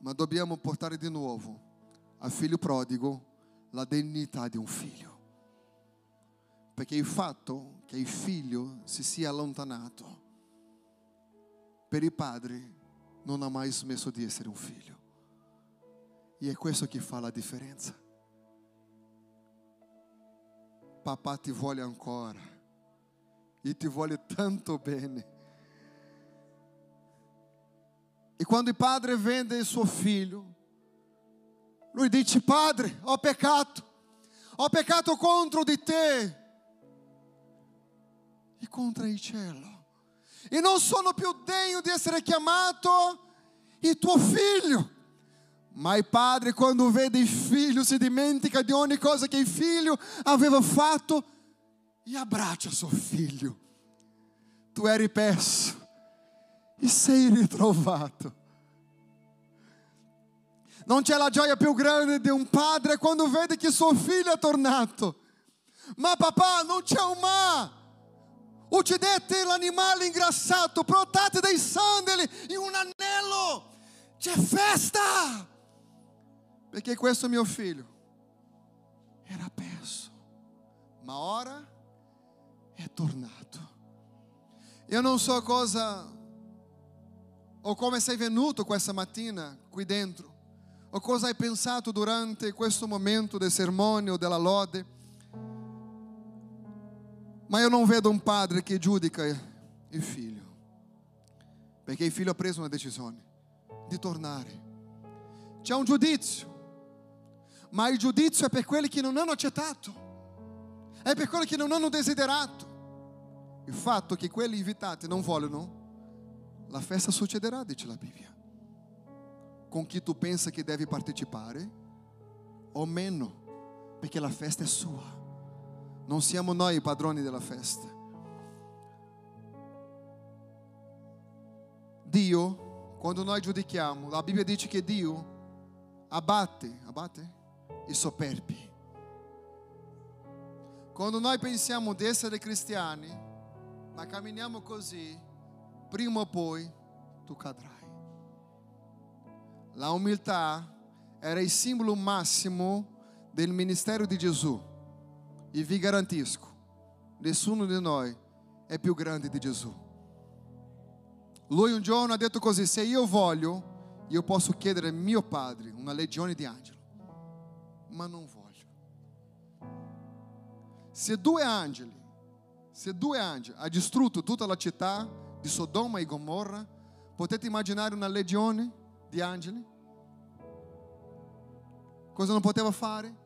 ma dobbiamo portare di nuovo al figlio prodigo la dignità di un figlio. Perché il fatto che il figlio si sia allontanato per il padre non ha mai smesso di essere un figlio, e è questo che fa la differenza. Papà ti vuole ancora e ti vuole tanto bene, e quando il padre vede il suo figlio lui dice padre ho peccato, ho peccato contro di te e contro il cielo, e non sono più degno di essere chiamato il tuo figlio. Ma il padre, quando vede il figlio, si dimentica di ogni cosa che il figlio aveva fatto e abbraccia suo figlio. Tu eri perso e sei ritrovato. Non c'è la gioia più grande di un padre quando vede che suo figlio è tornato. Ma papà, non c'è un ma. Uccidete l'animale ingrassato, portate dei sandali e un anello. C'è festa! Perché questo mio figlio era perso, ma ora è tornato. Io non so cosa o come sei venuto questa mattina qui dentro, o cosa hai pensato durante questo momento del sermone o della lode. Ma io non vedo un padre che giudica il figlio, perché il figlio ha preso una decisione di tornare. C'è un giudizio, ma il giudizio è per quelli che non hanno accettato, è per quelli che non hanno desiderato. Il fatto che quelli invitati non vogliono, la festa succederà, dice la Bibbia. com que tu pensa que deve participar, o meno, porque a festa é sua. Não siamo nós i padroni della festa. Dio, quando noi giudichiamo, la Bibbia dice che Dio abbatte, abbatte e sopperpi. Quando noi pensiamo di essere cristiani, ma camminiamo così, prima o poi tu cadrai. La umiltà era il simbolo massimo del ministero di Gesù. E vi garantisco, nessuno di noi è più grande di Gesù. Lui un giorno ha detto così: se io voglio, io posso chiedere a mio padre una legione di angeli, ma non voglio. Se due angeli, se due angeli ha distrutto tutta la città di Sodoma e Gomorra, potete immaginare una legione di angeli? Cosa non poteva fare?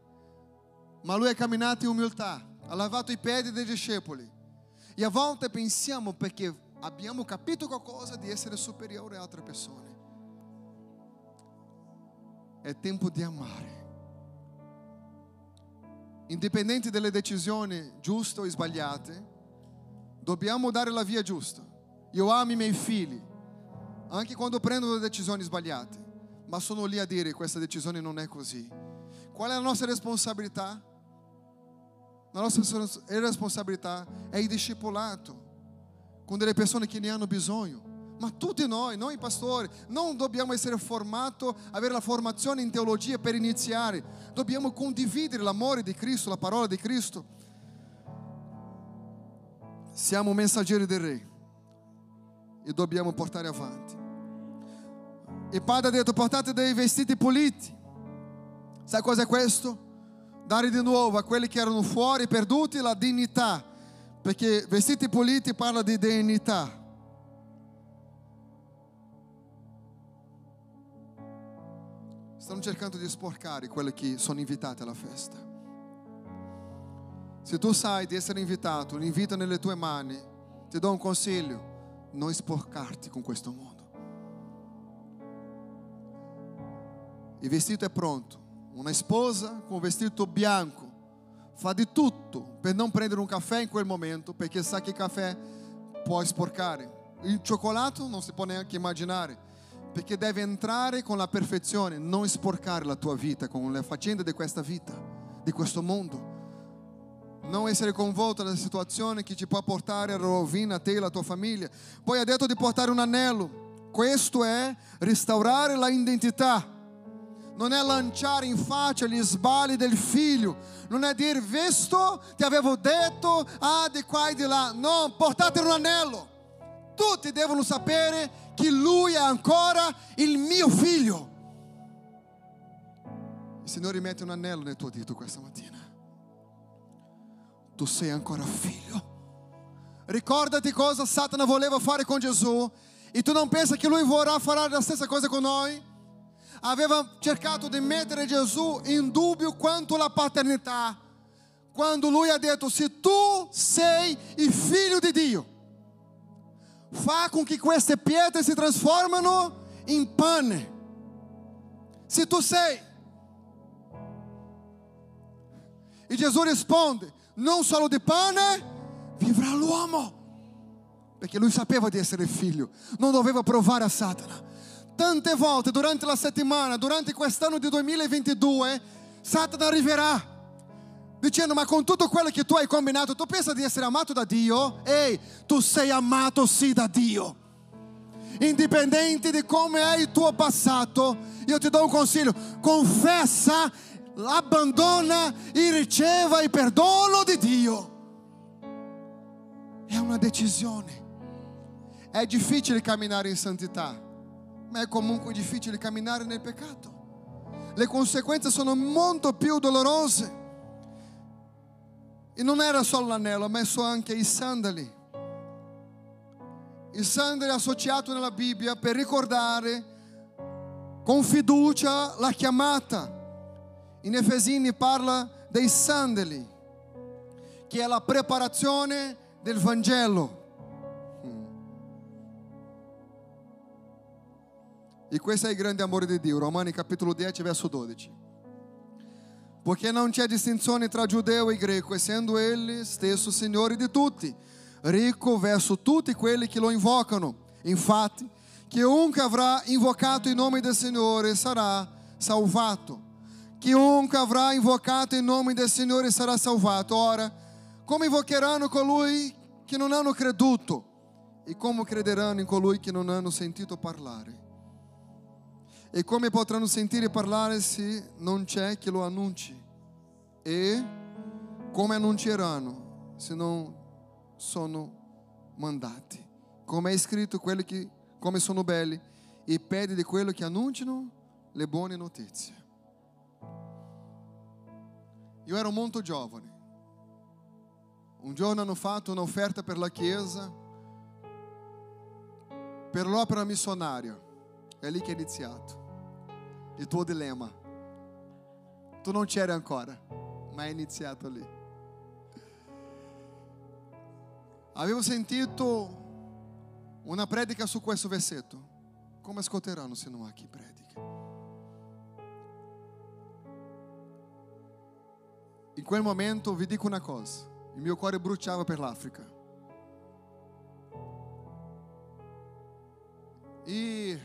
Ma lui è camminato in umiltà, ha lavato i piedi dei discepoli. E a volte pensiamo, perché abbiamo capito qualcosa, di essere superiore a altre persone. È tempo di amare. Indipendente dalle decisioni giuste o sbagliate, dobbiamo dare la via giusta. Io amo i miei figli, anche quando prendono decisioni sbagliate, ma sono lì a dire: questa decisione non è così. Qual è la nostra responsabilità? La nostra responsabilità è il discepolato con delle persone che ne hanno bisogno. Ma tutti noi, noi pastori, non dobbiamo essere formati, avere la formazione in teologia per iniziare. Dobbiamo condividere l'amore di Cristo, la parola di Cristo. Siamo messaggeri del Re e dobbiamo portare avanti. Il Padre ha detto: portate dei vestiti puliti. Sai cos'è questo? Dare di nuovo a quelli che erano fuori, perduti, la dignità. Perché vestiti puliti parla di dignità. Stanno cercando di sporcare quelli che sono invitati alla festa. Se tu sai di essere invitato, l'invito nelle tue mani, ti do un consiglio: non sporcarti con questo mondo. Il vestito è pronto. Una sposa con un vestito bianco fa di tutto per non prendere un caffè in quel momento, perché sa che il caffè può sporcare. Il cioccolato non si può neanche immaginare, perché deve entrare con la perfezione. Non sporcare la tua vita con le faccende di questa vita, di questo mondo. Non essere coinvolto nella situazione che ti può portare a rovina a te e la tua famiglia. Poi ha detto di portare un anello. Questo è restaurare la identità. Non è lanciare in faccia gli sbagli del figlio. Non è dire: visto, ti avevo detto, ah, di qua e di là. No, portate un anello. Tutti devono sapere che lui è ancora il mio figlio. Il Signore mette un anello nel tuo dito questa mattina. Tu sei ancora figlio. Ricordati cosa Satana voleva fare con Gesù, e tu non pensi che lui vorrà fare la stessa cosa con noi? Aveva cercato di mettere Gesù in dubbio quanto la paternità, quando lui ha detto: se tu sei il figlio di Dio, fa con che queste pietre si trasformano in pane. Se tu sei. E Gesù risponde: non solo di pane vivrà l'uomo. Perché lui sapeva di essere figlio, non doveva provare a Satana. Tante volte durante la settimana, durante quest'anno di duemilaventidue, Satana arriverà dicendo: ma con tutto quello che tu hai combinato, tu pensi di essere amato da Dio? Ehi, tu sei amato sì da Dio. Indipendente di come è il tuo passato, io ti do un consiglio: confessa, abbandona e riceva il perdono di Dio. È una decisione. È difficile camminare in santità, ma è comunque difficile camminare nel peccato. Le conseguenze sono molto più dolorose. E non era solo l'anello, ma sono anche i sandali. I sandali associati nella Bibbia per ricordare con fiducia la chiamata. In Efesini parla dei sandali, che è la preparazione del Vangelo. E questo é o grande amor de Deus. Romani capítulo dieci, verso dodici. Porque não tinha distinção entre judeu e greco, e sendo ele stesso Senhor de tutti, rico verso tutti quelli che lo invocano. Infatti, chiunque avrà invocato il nome del Signore sarà salvato. Chiunque avrà invocato il nome del Signore sarà salvato. Ora, come invocheranno colui che non hanno creduto? E come crederanno in colui che non hanno sentito parlare? E come potranno sentire parlare se non c'è chi lo annunci? E come annunceranno se non sono mandati? Come è scritto, quelli che come sono belli e pedi di quello che annunciano le buone notizie. Io ero molto giovane. Un giorno hanno fatto un'offerta per la chiesa, per l'opera missionaria. È lì che è iniziato il tuo dilemma. Tu non c'eri ancora, ma è iniziato lì. Avevo sentito una predica su questo versetto. Come ascolteranno se non ha chi predica? In quel momento vi dico una cosa: il mio cuore bruciava per l'Africa. E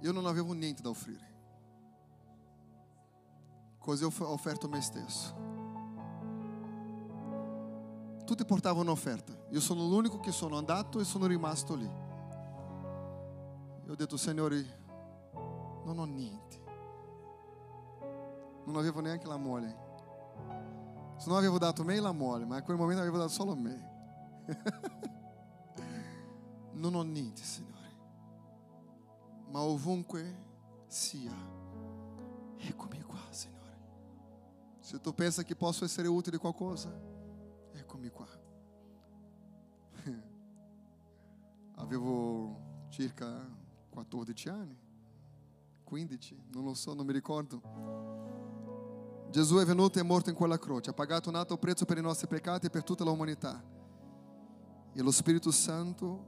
io non avevo niente da offrire. Così ho offerto me stesso. Tutti portavano un'offerta. Io sono l'unico che sono andato e sono rimasto lì. Io ho detto: Signore, non ho niente. Non avevo neanche la mole. Se non avevo dato me la mole, ma in quel momento avevo dato solo me. Non ho niente, Signore. Ma ovunque sia, eccomi qua, Signore. Se tu pensi che posso essere utile in qualcosa, eccomi qua. Avevo circa quattordici anni, quindici, non lo so, non mi ricordo. Gesù è venuto e è morto in quella croce, ha pagato un alto prezzo per i nostri peccati e per tutta l'umanità. E lo Spirito Santo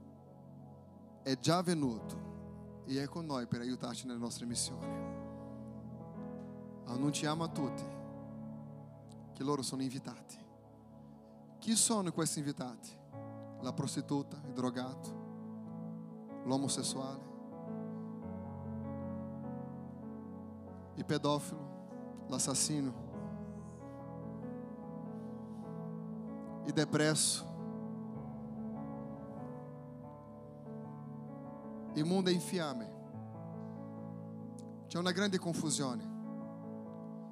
è già venuto e è con noi per aiutarci nelle nostre missioni. Annunciamo a tutti che loro sono invitati. Chi sono questi invitati? La prostituta, il drogato, l'omosessuale, il pedofilo, l'assassino, il depresso. Il mondo è in fiamme. C'è una grande confusione.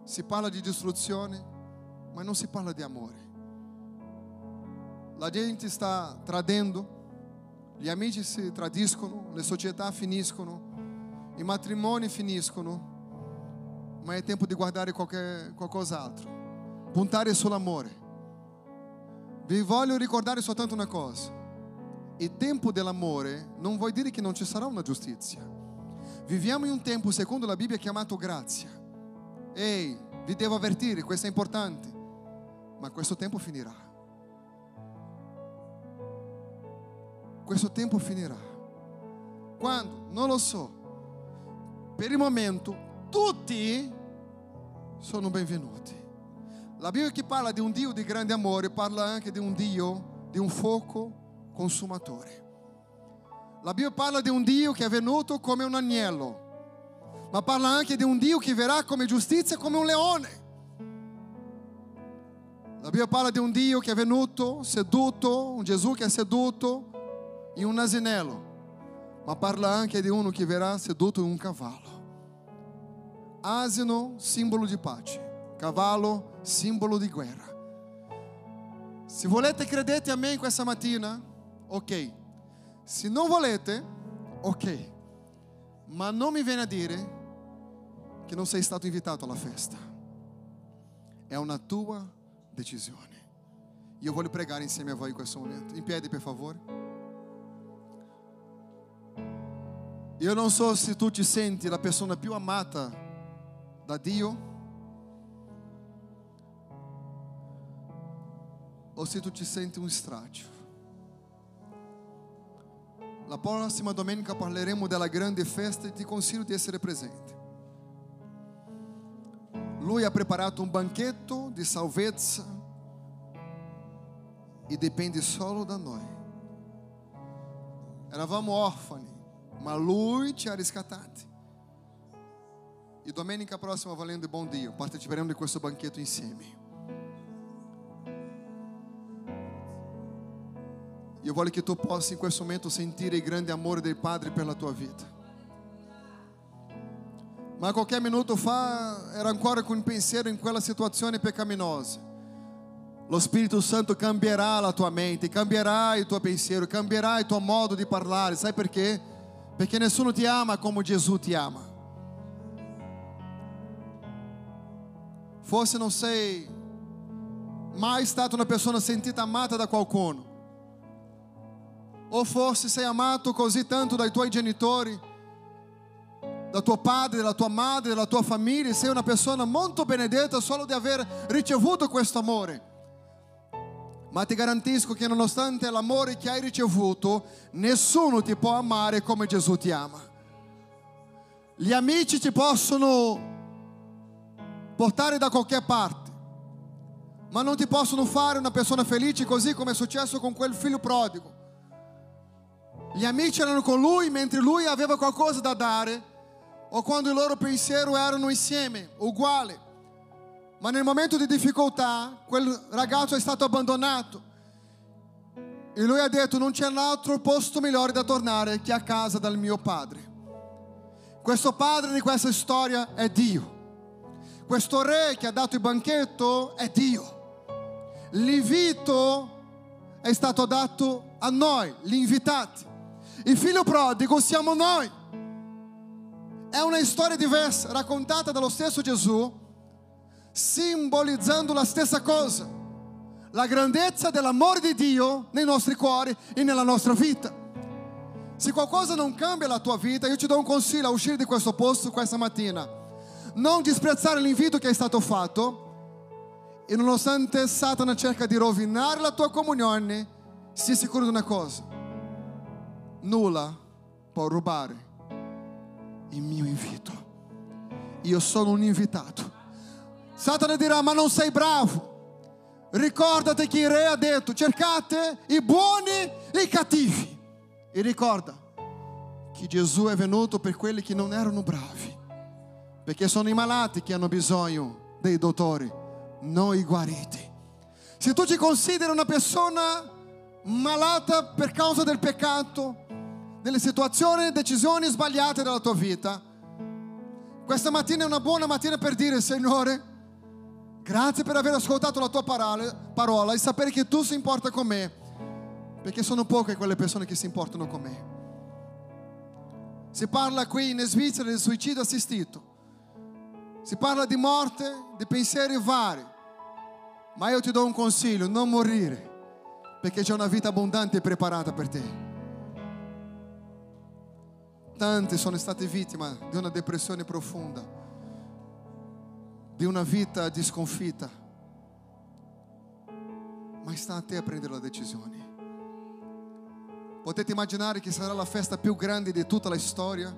Si parla di distruzione, ma non si parla di amore. La gente sta tradendo, gli amici si tradiscono, le società finiscono, i matrimoni finiscono, ma è tempo di guardare qualche, qualcos'altro, puntare sull'amore. Vi voglio ricordare soltanto una cosa: il tempo dell'amore non vuol dire che non ci sarà una giustizia. Viviamo in un tempo, secondo la Bibbia, chiamato grazia. Ehi, vi devo avvertire, questo è importante, ma questo tempo finirà. Questo tempo finirà. Quando? Non lo so. Per il momento tutti sono benvenuti. La Bibbia che parla di un Dio di grande amore parla anche di un Dio di un fuoco consumatore. La Bibbia parla di un Dio che è venuto come un agnello, ma parla anche di un Dio che verrà come giustizia, come un leone. La Bibbia parla di un Dio che è venuto seduto, un Gesù che è seduto in un asinello, ma parla anche di uno che verrà seduto in un cavallo. Asino, simbolo di pace, cavallo, simbolo di guerra. Se volete credete a me questa mattina, ok. Se non volete, ok. Ma non mi viene a dire che non sei stato invitato alla festa. È una tua decisione. Io voglio pregare insieme a voi in questo momento. In piedi, per favore. Io non so se tu ti senti la persona più amata da Dio o se tu ti senti un straccio. La prossima domenica parleremo della grande festa e ti consiglio di essere presente. Lui ha preparato un banchetto di salvezza e dipende solo da noi. Eravamo orfani, ma Lui ci ha riscattati. E domenica prossima, valendo il buon Dio, parteciperemo di questo banchetto insieme. Io voglio che tu possa in questo momento sentire il grande amore del Padre per la tua vita. Ma qualche minuto fa era ancora con il pensiero in quella situazione peccaminosa. Lo Spirito Santo cambierà la tua mente, cambierà il tuo pensiero, cambierà il tuo modo di parlare. Sai perché? Perché nessuno ti ama come Gesù ti ama. Forse non sei mai stata una persona sentita amata da qualcuno. O forse sei amato così tanto dai tuoi genitori, da tuo padre, dalla tua madre, dalla tua famiglia. Sei una persona molto benedetta solo di aver ricevuto questo amore. Ma ti garantisco che nonostante l'amore che hai ricevuto, nessuno ti può amare come Gesù ti ama. Gli amici ti possono portare da qualche parte, ma non ti possono fare una persona felice, così come è successo con quel figlio prodigo. Gli amici erano con lui mentre lui aveva qualcosa da dare, o quando il loro pensiero erano insieme, uguali. Ma nel momento di difficoltà quel ragazzo è stato abbandonato e lui ha detto: non c'è un altro posto migliore da tornare che a casa del mio padre. Questo padre di questa storia è Dio. Questo re che ha dato il banchetto è Dio. L'invito è stato dato a noi, gli invitati. Il figlio prodigo siamo noi. È una storia diversa, raccontata dallo stesso Gesù, simbolizzando la stessa cosa: la grandezza dell'amore di Dio nei nostri cuori e nella nostra vita. Se qualcosa non cambia la tua vita, io ti do un consiglio a uscire di questo posto questa mattina: non disprezzare l'invito che è stato fatto, e nonostante Satana cerca di rovinare la tua comunione, sii sicuro di una cosa: nulla può rubare il mio invito. Io sono un invitato. Satana dirà: ma non sei bravo. Ricordati che il re ha detto: cercate i buoni e i cattivi. E ricorda che Gesù è venuto per quelli che non erano bravi, perché sono i malati che hanno bisogno dei dottori, non i guariti. Se tu ti consideri una persona malata per causa del peccato, delle situazioni e decisioni sbagliate della tua vita, questa mattina è una buona mattina per dire: Signore, grazie per aver ascoltato la tua parola, parola e sapere che tu si importa con me, perché sono poche quelle persone che si importano con me. Si parla qui in Svizzera del suicidio assistito, si parla di morte, di pensieri vari, ma io ti do un consiglio: non morire, perché c'è una vita abbondante e preparata per te. Tante sono state vittime di una depressione profonda, di una vita di sconfitta, ma sta a te a prendere la decisione. Potete immaginare che sarà la festa più grande di tutta la storia,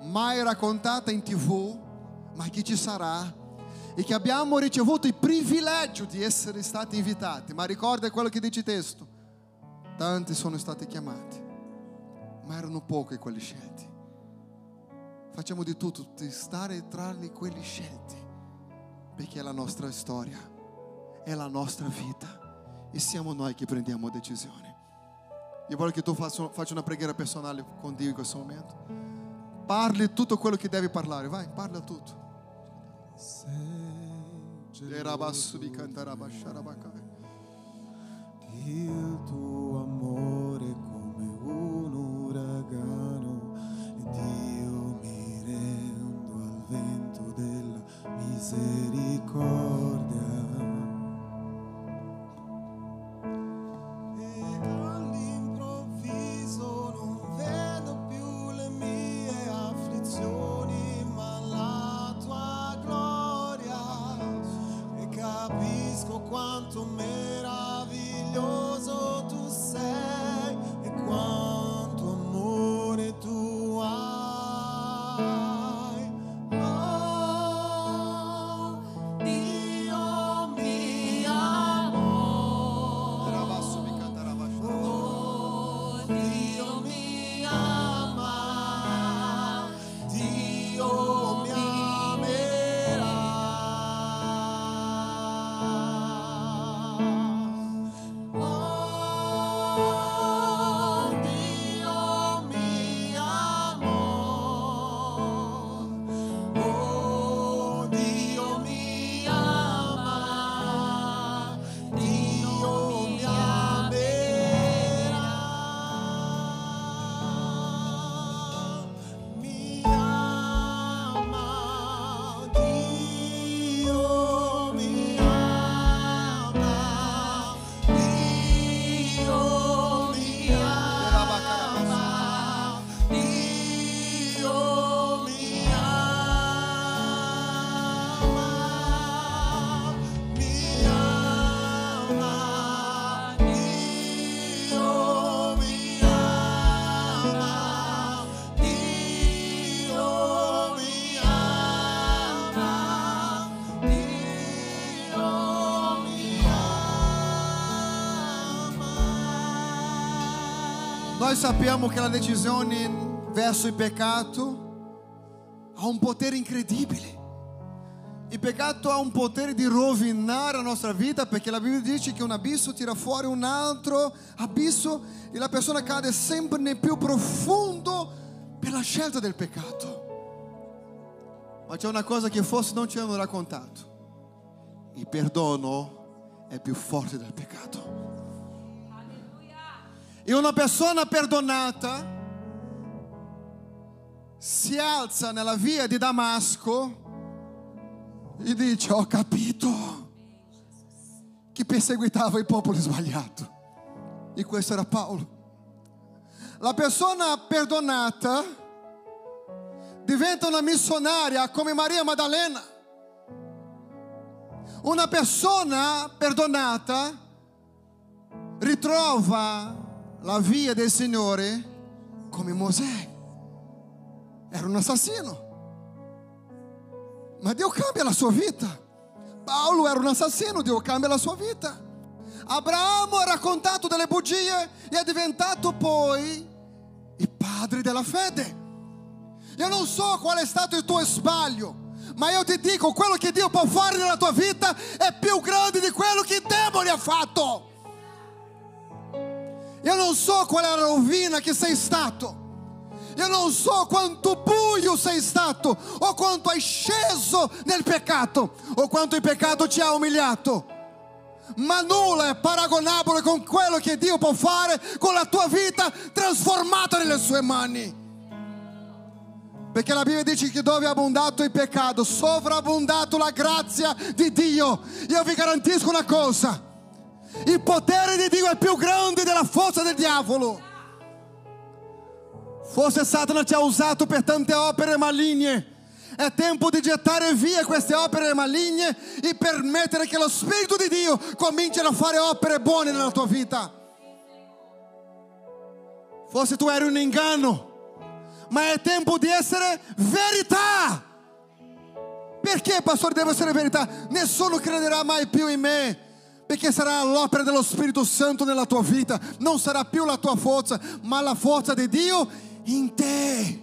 mai raccontata in tv, ma che ci sarà, e che abbiamo ricevuto il privilegio di essere stati invitati. Ma ricorda quello che dice il testo: tanti sono stati chiamati, ma erano pochi quelli scelti. Facciamo di tutto di stare tra quelli scelti, perché è la nostra storia, è la nostra vita, e siamo noi che prendiamo decisioni. Io voglio che tu faccia una preghiera personale con Dio in questo momento. Parli tutto quello che devi parlare, vai, parla tutto. Il tuo amore come un uragano, Dio, mi rendo al vento della misericordia. Quanto meraviglioso Noi sappiamo che la decisione verso il peccato ha un potere incredibile. Il peccato ha un potere di rovinare la nostra vita, perché la Bibbia dice che un abisso tira fuori un altro abisso e la persona cade sempre nel più profondo per la scelta del peccato. Ma c'è una cosa che forse non ci hanno raccontato: il perdono è più forte del peccato. Alleluia. E una persona perdonata si alza nella via di Damasco e dice: ho capito che perseguitava il popolo sbagliato, e questo era Paolo. La persona perdonata diventa una missionaria come Maria Maddalena. Una persona perdonata ritrova la via del Signore come Mosè. Era un assassino, ma Dio cambia la sua vita. Paolo era un assassino, Dio cambia la sua vita. Abramo ha raccontato delle bugie e è diventato poi il padre della fede. Io non so qual è stato il tuo sbaglio, ma io ti dico, quello che Dio può fare nella tua vita è più grande di quello che i demoni hanno fatto. Io non so qual è la rovina che sei stato. Io non so quanto buio sei stato, o quanto hai sceso nel peccato, o quanto il peccato ci ha umiliato, ma nulla è paragonabile con quello che Dio può fare con la tua vita trasformata nelle sue mani. Perché la Bibbia dice che dove è abbondato il peccato, sovrabbondato la grazia di Dio. Io vi garantisco una cosa: il potere di Dio è più grande della forza del diavolo. Forse Satana ti ha usato per tante opere maligne. È tempo di gettare via queste opere maligne e permettere che lo Spirito di Dio cominci a fare opere buone nella tua vita. Forse tu eri un inganno, ma è tempo di essere verità. Perché, pastore, devo essere verità? Nessuno crederà mai più in me, perché sarà l'opera dello Spirito Santo nella tua vita. Non sarà più la tua forza, ma la forza di Dio in te.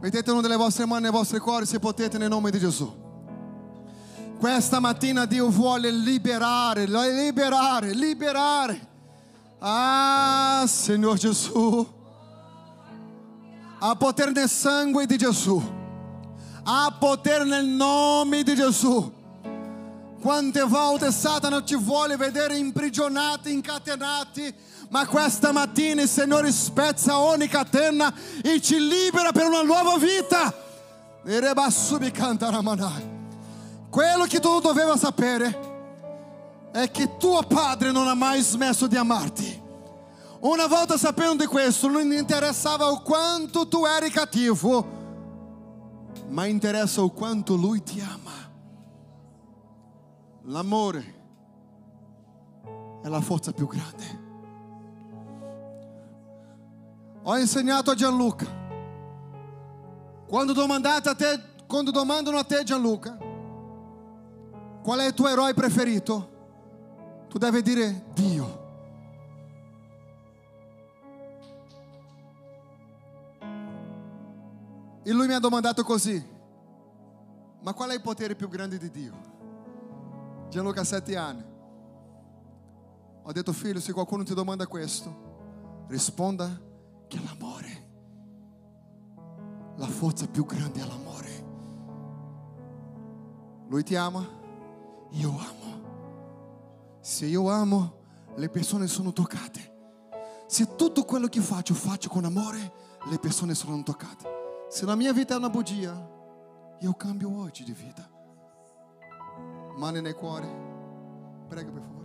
Mettete una delle vostre mani nei vostri cuori, se potete, nel nome di Gesù. Questa mattina Dio vuole liberare, liberare, liberare. Ah, Signore Gesù, ha potere nel sangue di Gesù, ha potere nel nome di Gesù. Quante volte Satana ci vuole vedere imprigionati, incatenati, ma questa mattina il Signore spezza ogni catena e ci libera per una nuova vita. Quello che tu dovevi sapere è che tuo padre non ha mai smesso di amarti. Una volta sapendo di questo, non interessava quanto tu eri cattivo, ma interessa quanto Lui ti ama. L'amore è la forza più grande. Ho insegnato a Gianluca, quando domandate a te, quando domandano a te Gianluca, qual è il tuo eroe preferito? Tu devi dire Dio. E lui mi ha domandato così: ma qual è il potere più grande di Dio? Gianluca ha sette anni. Ho detto: figlio, se qualcuno ti domanda questo, risponda che è l'amore. La forza più grande è l'amore. Lui ti ama, io amo. Se io amo, le persone sono toccate. Se tutto quello che faccio faccio con amore, le persone sono toccate. Se la mia vita è una bugia, io cambio oggi di vita. Mani nei cuori, prega per favore.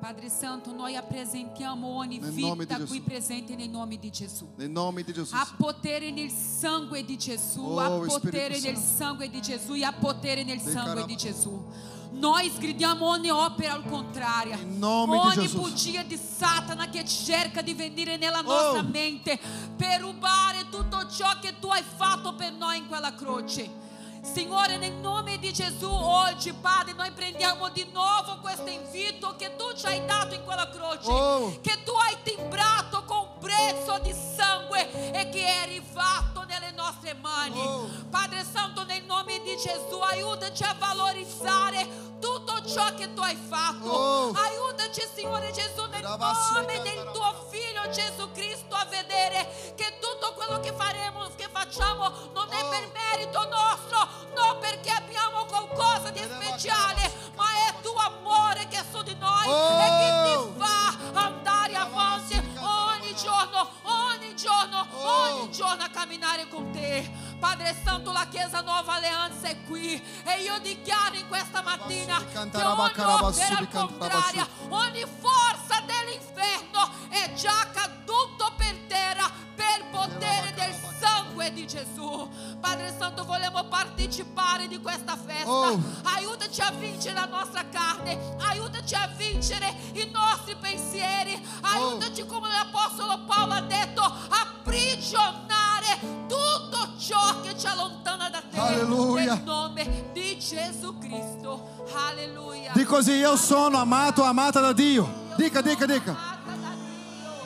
Padre Santo, noi apresentiamo ogni vita qui presente nel nome di Gesù. Nel nome di Gesù. A potere nel sangue di Gesù, oh, a potere nel sangue di Gesù e a potere nel De sangue carab... di Gesù. Noi sgridiamo ogni opera al contrario, ogni bugia di Satana che cerca di venire nella nostra oh. mente per rubare tutto ciò che tu hai fatto per noi in quella croce. Signore, nel nome di Gesù, oggi, Padre, noi prendiamo di nuovo questo invito che tu ci hai dato in quella croce, oh. che tu hai timbrato con un prezzo di sangue e che è arrivato nelle nostre mani. Oh. Padre Santo, nel nome di Gesù, aiutaci a valorizzare tutto ciò che tu hai fatto. Oh. Aiutaci, Signore Gesù, nel nome del tuo Figlio Gesù Cristo, a vedere che tutto quello che faremo, che facciamo, non è per merito nostro, non perché abbiamo qualcosa di speciale, ma è il tuo amore che è su di noi oh. e che ti fa andare avanti ogni giorno, ogni giorno, oh. ogni giorno a camminare con te. Padre Santo, la Chiesa Nuova Alleanza è qui e io dichiaro in questa mattina che ogni opera al contrario, ogni forza dell'inferno è già caduto per terra per potere del sangue di Gesù. Padre Santo, vogliamo partecipare di questa festa, oh. aiutaci a vincere la nostra carne, aiutaci a vincere i nostri pensieri, aiutaci oh. come l'Apostolo Paolo ha detto, a prigionare tutto ciò che ci allontana da te. Alleluia. Nel nome di Gesù Cristo. Alleluia. Di così io sono amato, amata da Dio. Dica, dica, dica.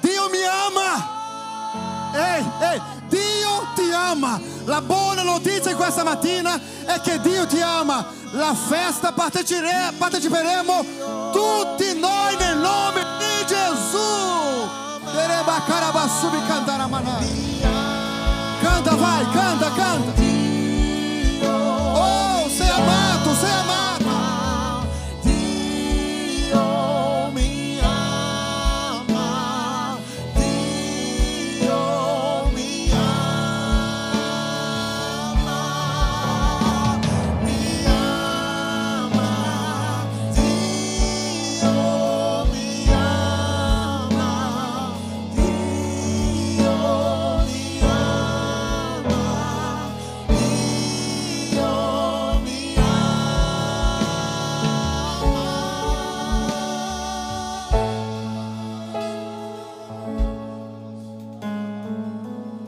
Dio mi ama. Ehi, ehi, Dio ti ama. La buona notizia di questa mattina è che Dio ti ama. La festa partecipere, parteciperemo tutti noi nel nome di Gesù. Canta, vai, canta, canta.